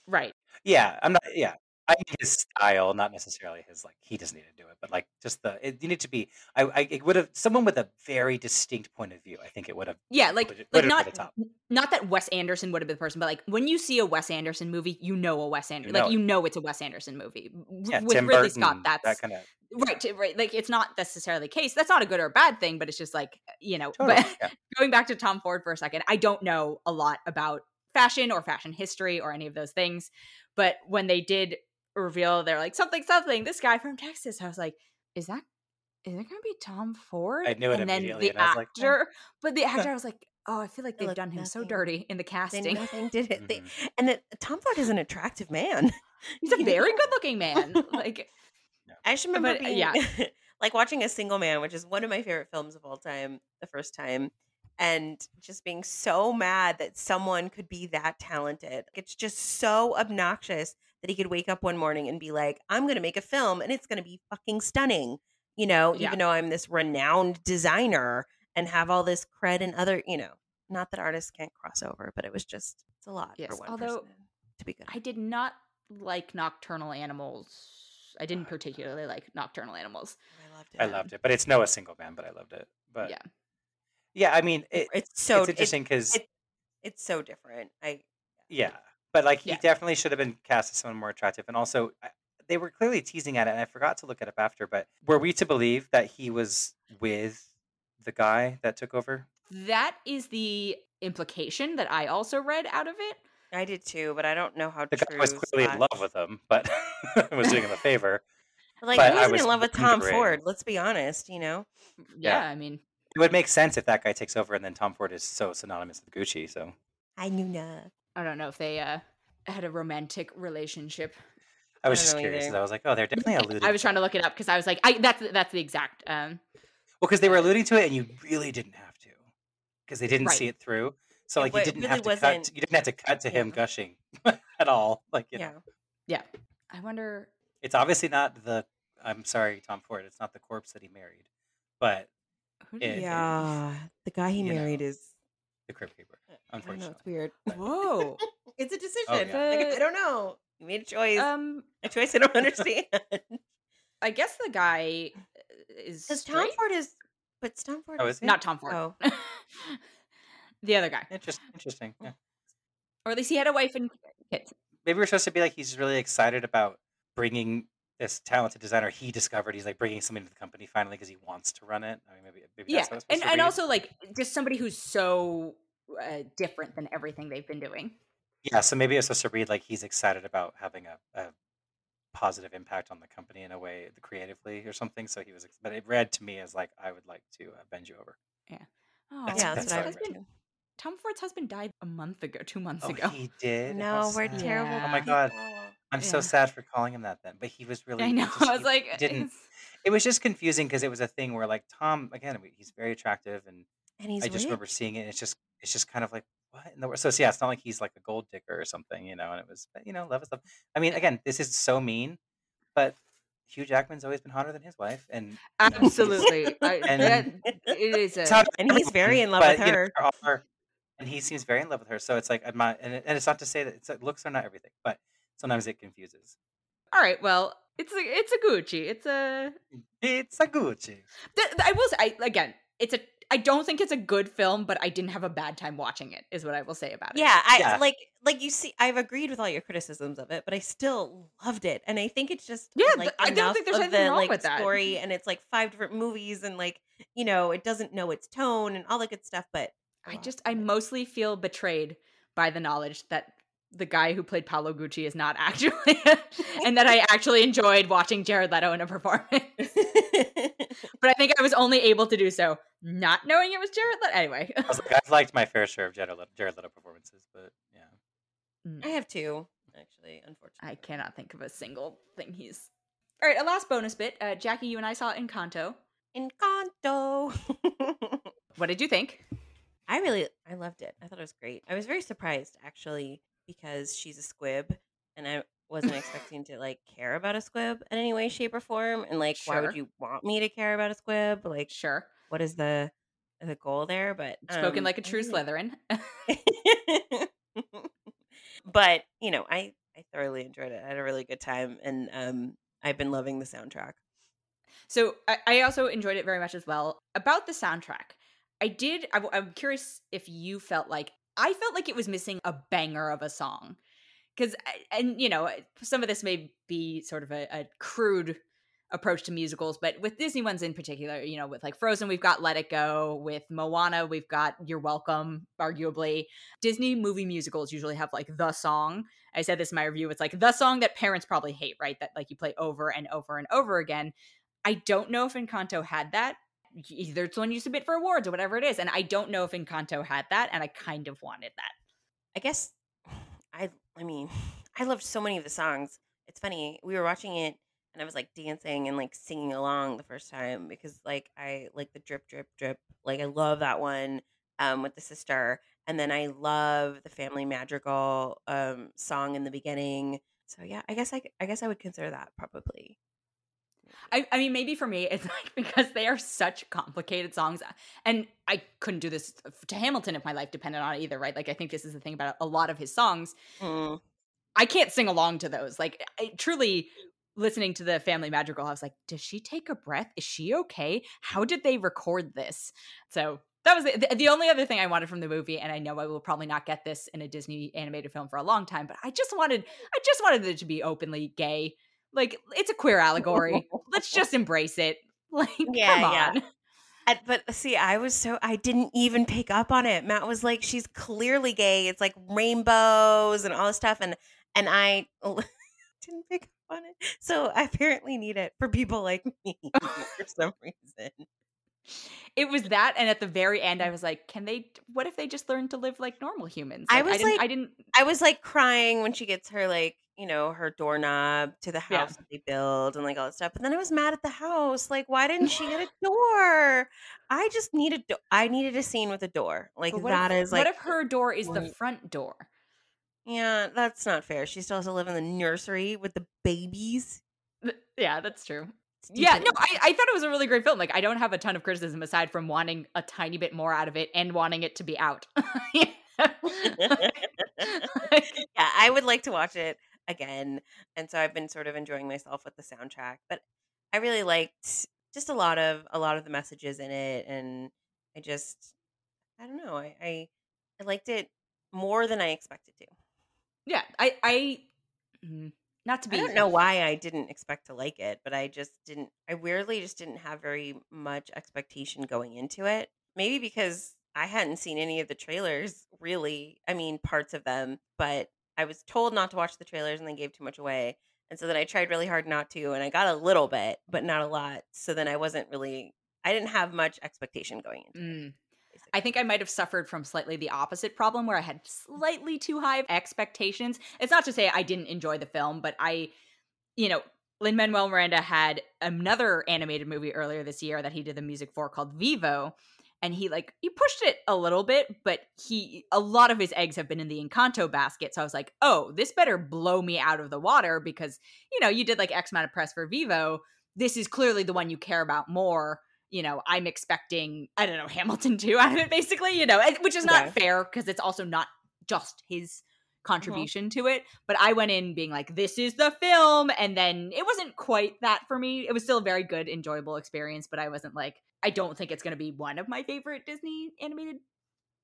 right. Yeah, I'm not. Yeah, I mean his style, not necessarily his like. He doesn't need to do it, but like just the it, you need to be. I, I it would have someone with a very distinct point of view. I think it would have. Yeah, like put it, like put not it over the top. Not that Wes Anderson would have been the person, but like when you see a Wes Anderson movie, you know a Wes Anderson, you know like it. You know it's a Wes Anderson movie yeah, with Tim Ridley Burton, Scott. That's that kind of. Right, right. Like it's not necessarily the case. That's not a good or a bad thing, but it's just like, you know, totally, but yeah. Going back to Tom Ford for a second, I don't know a lot about fashion or fashion history or any of those things. But when they did reveal, they're like something, something, this guy from Texas. I was like, is that, is it going to be Tom Ford? I knew it and immediately. Then the and I actor, was like, oh. But the actor, I was like, oh, I feel like they've done him nothing. So dirty in the casting. They nothing did it. Mm-hmm. they, and it, Tom Ford is an attractive man. He's a very good looking man. Like, I just remember but, being, yeah. like watching A Single Man, which is one of my favorite films of all time, the first time, and just being so mad that someone could be that talented. It's just so obnoxious that he could wake up one morning and be like, I'm going to make a film and it's going to be fucking stunning. You know, yeah. Even though I'm this renowned designer and have all this cred and other, you know, not that artists can't cross over, but it was just, it's a lot yes. for one Although, person to be good at. I did not like Nocturnal Animals. I didn't particularly like Nocturnal Animals. I loved it. I loved it, but it's no A Single Man, but I loved it. But yeah, yeah. I mean, it, it's so it's interesting because it, it, it's so different. I yeah, but like he yeah. definitely should have been cast as someone more attractive. And also, I, they were clearly teasing at it, and I forgot to look it up after. But were we to believe that he was with the guy that took over? That is the implication that I also read out of it. I did too, but I don't know how the true. The guy was clearly Scott. In love with him, but was doing him a favor. Like, but he was in love with Tom Ford, let's be honest, you know? Yeah, yeah, I mean. It would make sense if that guy takes over and then Tom Ford is so synonymous with Gucci, so. I knew not. I don't know if they uh, had a romantic relationship. I was I just curious. Either. I was like, oh, they're definitely alluding I was trying to look it up because I was like, I, that's, that's the exact. Um, well, because they were alluding to it and you really didn't have to because they didn't right. see it through. So like it, you didn't really have to cut to, you didn't have to cut to yeah. him gushing at all. Like you yeah. know. Yeah. I wonder it's obviously not the I'm sorry, Tom Ford, it's not the corpse that he married. But it, yeah. It, the guy he married know, is the crypt keeper. Unfortunately. I know, it's weird. Whoa. It's a decision. Oh, yeah. Like, I don't know. You made a choice. Um, a choice I don't understand. I guess the guy is because Tom Ford is but Tom Ford oh, is not Tom Ford. Oh. The other guy. Interesting. Interesting. Yeah. Or at least he had a wife and kids. Maybe we're supposed to be like, he's really excited about bringing this talented designer he discovered. He's like bringing somebody to the company finally because he wants to run it. I mean, maybe, maybe yeah. that's how it's supposed and, to be. And also like just somebody who's so uh, different than everything they've been doing. Yeah. So maybe it's supposed to read like he's excited about having a, a positive impact on the company in a way, creatively or something. So he was, but it read to me as like, I would like to uh, bend you over. Yeah. Oh, that's, yeah. That's, that's what I read. Been, Tom Ford's husband died a month ago, two months oh, ago. He did. No, we're sad. terrible. Yeah. Oh my God. I'm yeah. so sad for calling him that then, but he was really. I know. Just, I was like, didn't. It's... It was just confusing because it was a thing where like Tom, again, he's very attractive, and and he's I just rich. remember seeing it. And it's just, it's just kind of like, what in the world? So yeah, it's not like he's like a gold digger or something, you know. And it was, you know, love is love. I mean, again, this is so mean, but Hugh Jackman's always been hotter than his wife, and absolutely, know, I, and that, it is, a, hotter, and he's very in love but, with her. You know, her, and he seems very in love with her. So it's like, I'm not, and, it, and it's not to say that it's like, looks are not everything, but sometimes it confuses. All right, well, it's a, it's a Gucci. It's a, it's a Gucci. Th- I will say, I, again, it's a. I don't think it's a good film, but I didn't have a bad time watching it, is what I will say about it. Yeah, I yeah. like like you see, I've agreed with all your criticisms of it, but I still loved it, and I think it's just yeah, like, I don't think there's anything the, wrong like, with that story, and it's like five different movies, and like you know, it doesn't know its tone and all that good stuff. But I just, I mostly feel betrayed by the knowledge that the guy who played Paolo Gucci is not actually, and that I actually enjoyed watching Jared Leto in a performance. But I think I was only able to do so not knowing it was Jared Leto. Anyway. I was like, I've liked my fair share of Jared Leto, Jared Leto performances, but yeah. I have two, actually, unfortunately. I cannot think of a single thing he's... All right, a last bonus bit. Uh, Jackie, you and I saw Encanto. Encanto! What did you think? I really... I loved it. I thought it was great. I was very surprised, actually, because she's a squib, and I... wasn't expecting to like care about a squib in any way, shape, or form, and like sure. why would you want me to care about a squib? Like, sure, what is the the goal there? But um, spoken like a true Slytherin. But you know, I I thoroughly enjoyed it. I had a really good time, and um, I've been loving the soundtrack. So I, I also enjoyed it very much as well. About the soundtrack, I did. I, I'm curious if you felt like I felt like it was missing a banger of a song. Because, and you know, some of this may be sort of a, a crude approach to musicals, but with Disney ones in particular, you know, with like Frozen, we've got Let It Go. With Moana, we've got You're Welcome, arguably. Disney movie musicals usually have like the song. I said this in my review. It's like the song that parents probably hate, right? That like you play over and over and over again. I don't know if Encanto had that. Either it's one you submit for awards or whatever it is. And I don't know if Encanto had that. And I kind of wanted that. I guess I... I mean, I loved so many of the songs. It's funny. We were watching it and I was like dancing and like singing along the first time because like I like the drip, drip, drip. Like I love that one um, with the sister. And then I love the Family Madrigal um, song in the beginning. So yeah, I guess I, I guess I would consider that probably. I, I mean, maybe for me, it's like because they are such complicated songs, and I couldn't do this to Hamilton if my life depended on it either, right? Like, I think this is the thing about a lot of his songs. Mm. I can't sing along to those. Like, I, truly, listening to the Family Madrigal, I was like, does she take a breath? Is she okay? How did they record this? So that was the, the only other thing I wanted from the movie, and I know I will probably not get this in a Disney animated film for a long time, but I just wanted, I just wanted it to be openly gay. Like, it's a queer allegory. Let's just embrace it. Like, yeah, come on. Yeah. I, but see, I was so, I didn't even pick up on it. Matt was like, she's clearly gay. It's like rainbows and all this stuff. And, and I didn't pick up on it. So I apparently need it for people like me for some reason. It was that, and at the very end I was like, can they what if they just learn to live like normal humans? Like, I was I didn't, like I didn't I was like crying when she gets her like, you know, her doorknob to the house yeah. that they build and like all that stuff. And then I was mad at the house. Like, why didn't she get a door? I just needed do- I needed a scene with a door. Like that if, is like what if her door is the front door? Yeah, that's not fair. She still has to live in the nursery with the babies. Yeah, that's true. Yeah, no, I, I thought it was a really great film. Like, I don't have a ton of criticism aside from wanting a tiny bit more out of it and wanting it to be out. Yeah. Like, yeah, I would like to watch it again. And so I've been sort of enjoying myself with the soundtrack. But I really liked just a lot of a lot of the messages in it. And I just, I don't know, I, I, I liked it more than I expected to. Yeah, I... I mm-hmm. Not to be I don't know why I didn't expect to like it, but I just didn't. I weirdly just didn't have very much expectation going into it. Maybe because I hadn't seen any of the trailers, really. I mean, parts of them, but I was told not to watch the trailers and they gave too much away. And so then I tried really hard not to, and I got a little bit, but not a lot. So then I wasn't really, I didn't have much expectation going into mm. it. I think I might have suffered from slightly the opposite problem where I had slightly too high expectations. It's not to say I didn't enjoy the film, but I, you know, Lin-Manuel Miranda had another animated movie earlier this year that he did the music for called Vivo. And he like, he pushed it a little bit, but he, a lot of his eggs have been in the Encanto basket. So I was like, oh, this better blow me out of the water because, you know, you did like X amount of press for Vivo. This is clearly the one you care about more. You know, I'm expecting, I don't know, Hamilton two out of it, basically, you know, which is not yeah. fair because it's also not just his contribution mm-hmm. to it. But I went in being like, this is the film. And then it wasn't quite that for me. It was still a very good, enjoyable experience, but I wasn't like, I don't think it's going to be one of my favorite Disney animated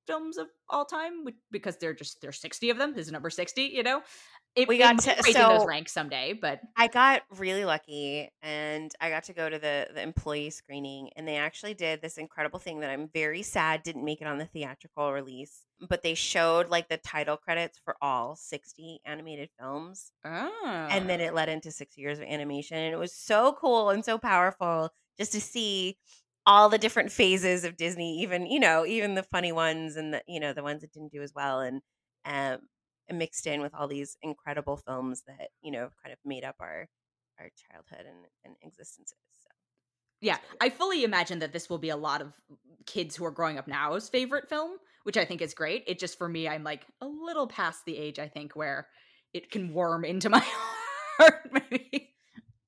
films of all time which, because they're just, there's sixty of them. This is number sixty, you know. It, we got to so those ranks someday, but I got really lucky and I got to go to the, the employee screening, and they actually did this incredible thing that I'm very sad didn't make it on the theatrical release, but they showed like the title credits for all sixty animated films. Oh. And then it led into six years of animation, and it was so cool and so powerful just to see all the different phases of Disney, even, you know, even the funny ones and the, you know, the ones that didn't do as well. And, um, mixed in with all these incredible films that, you know, kind of made up our our childhood and, and existences. So. Yeah, I fully imagine that this will be a lot of kids who are growing up now's favorite film, which I think is great. It just, for me, I'm like a little past the age, I think, where it can worm into my heart, maybe.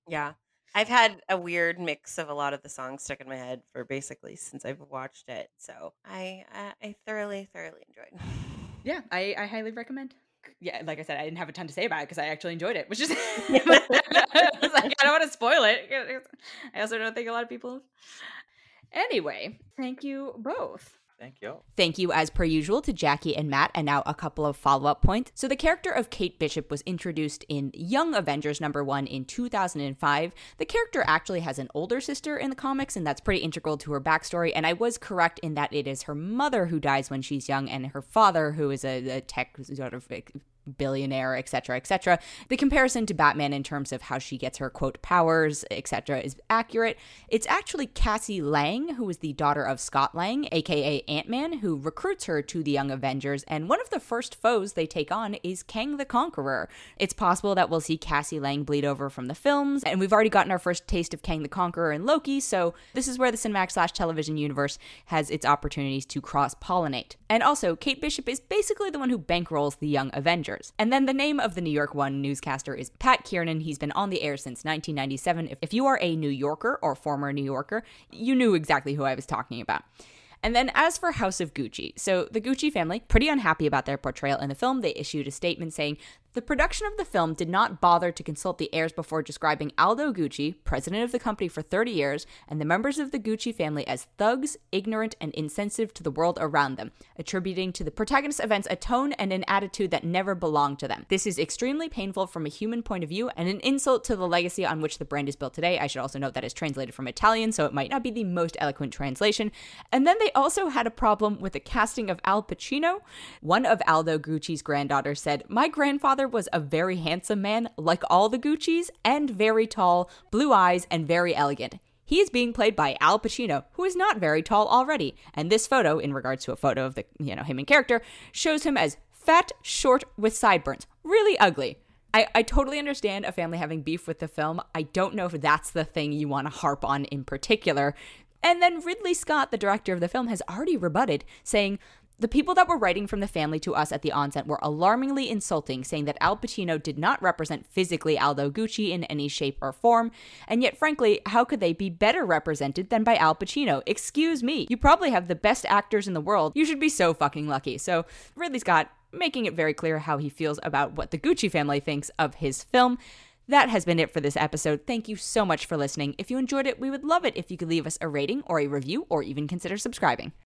Yeah, I've had a weird mix of a lot of the songs stuck in my head for basically since I've watched it. So I, I, I thoroughly, thoroughly enjoyed it. Yeah, I, I highly recommend. Yeah, like I said, I didn't have a ton to say about it because I actually enjoyed it, which is like, I don't want to spoil it. I also don't think a lot of people. Anyway, thank you both. Thank you. Thank you, as per usual, to Jackie and Matt, and now a couple of follow-up points. So the character of Kate Bishop was introduced in Young Avengers number one in two thousand five. The character actually has an older sister in the comics, and that's pretty integral to her backstory, and I was correct in that it is her mother who dies when she's young, and her father, who is a, a tech sort of billionaire, etc., et cetera. The comparison to Batman in terms of how she gets her, quote, powers, et cetera is accurate. It's actually Cassie Lang, who is the daughter of Scott Lang, aka Ant-Man, who recruits her to the Young Avengers, and one of the first foes they take on is Kang the Conqueror. It's possible that we'll see Cassie Lang bleed over from the films, and we've already gotten our first taste of Kang the Conqueror in Loki, so this is where the cinematic slash television universe has its opportunities to cross-pollinate. And also, Kate Bishop is basically the one who bankrolls the Young Avengers. And then the name of the New York One newscaster is Pat Kiernan. He's been on the air since nineteen ninety-seven. If, if you are a New Yorker or former New Yorker, you knew exactly who I was talking about. And then as for House of Gucci, so the Gucci family, pretty unhappy about their portrayal in the film, they issued a statement saying, the production of the film did not bother to consult the heirs before describing Aldo Gucci, president of the company for thirty years, and the members of the Gucci family as thugs, ignorant, and insensitive to the world around them, attributing to the protagonist events a tone and an attitude that never belonged to them. This is extremely painful from a human point of view and an insult to the legacy on which the brand is built today. I should also note that it's translated from Italian, so it might not be the most eloquent translation. And then they also had a problem with the casting of Al Pacino. One of Aldo Gucci's granddaughters said, "My grandfather was a very handsome man, like all the Guccis, and very tall, blue eyes, and very elegant. He is being played by Al Pacino, who is not very tall already. And this photo, in regards to a photo of the, you know, him in character, shows him as fat, short, with sideburns. Really ugly." I, I totally understand a family having beef with the film. I don't know if that's the thing you want to harp on in particular. And then Ridley Scott, the director of the film, has already rebutted, saying, the people that were writing from the family to us at the onset were alarmingly insulting, saying that Al Pacino did not represent physically Aldo Gucci in any shape or form, and yet, frankly, how could they be better represented than by Al Pacino? Excuse me, you probably have the best actors in the world. You should be so fucking lucky. So Ridley Scott making it very clear how he feels about what the Gucci family thinks of his film. That has been it for this episode. Thank you so much for listening. If you enjoyed it, we would love it if you could leave us a rating or a review or even consider subscribing.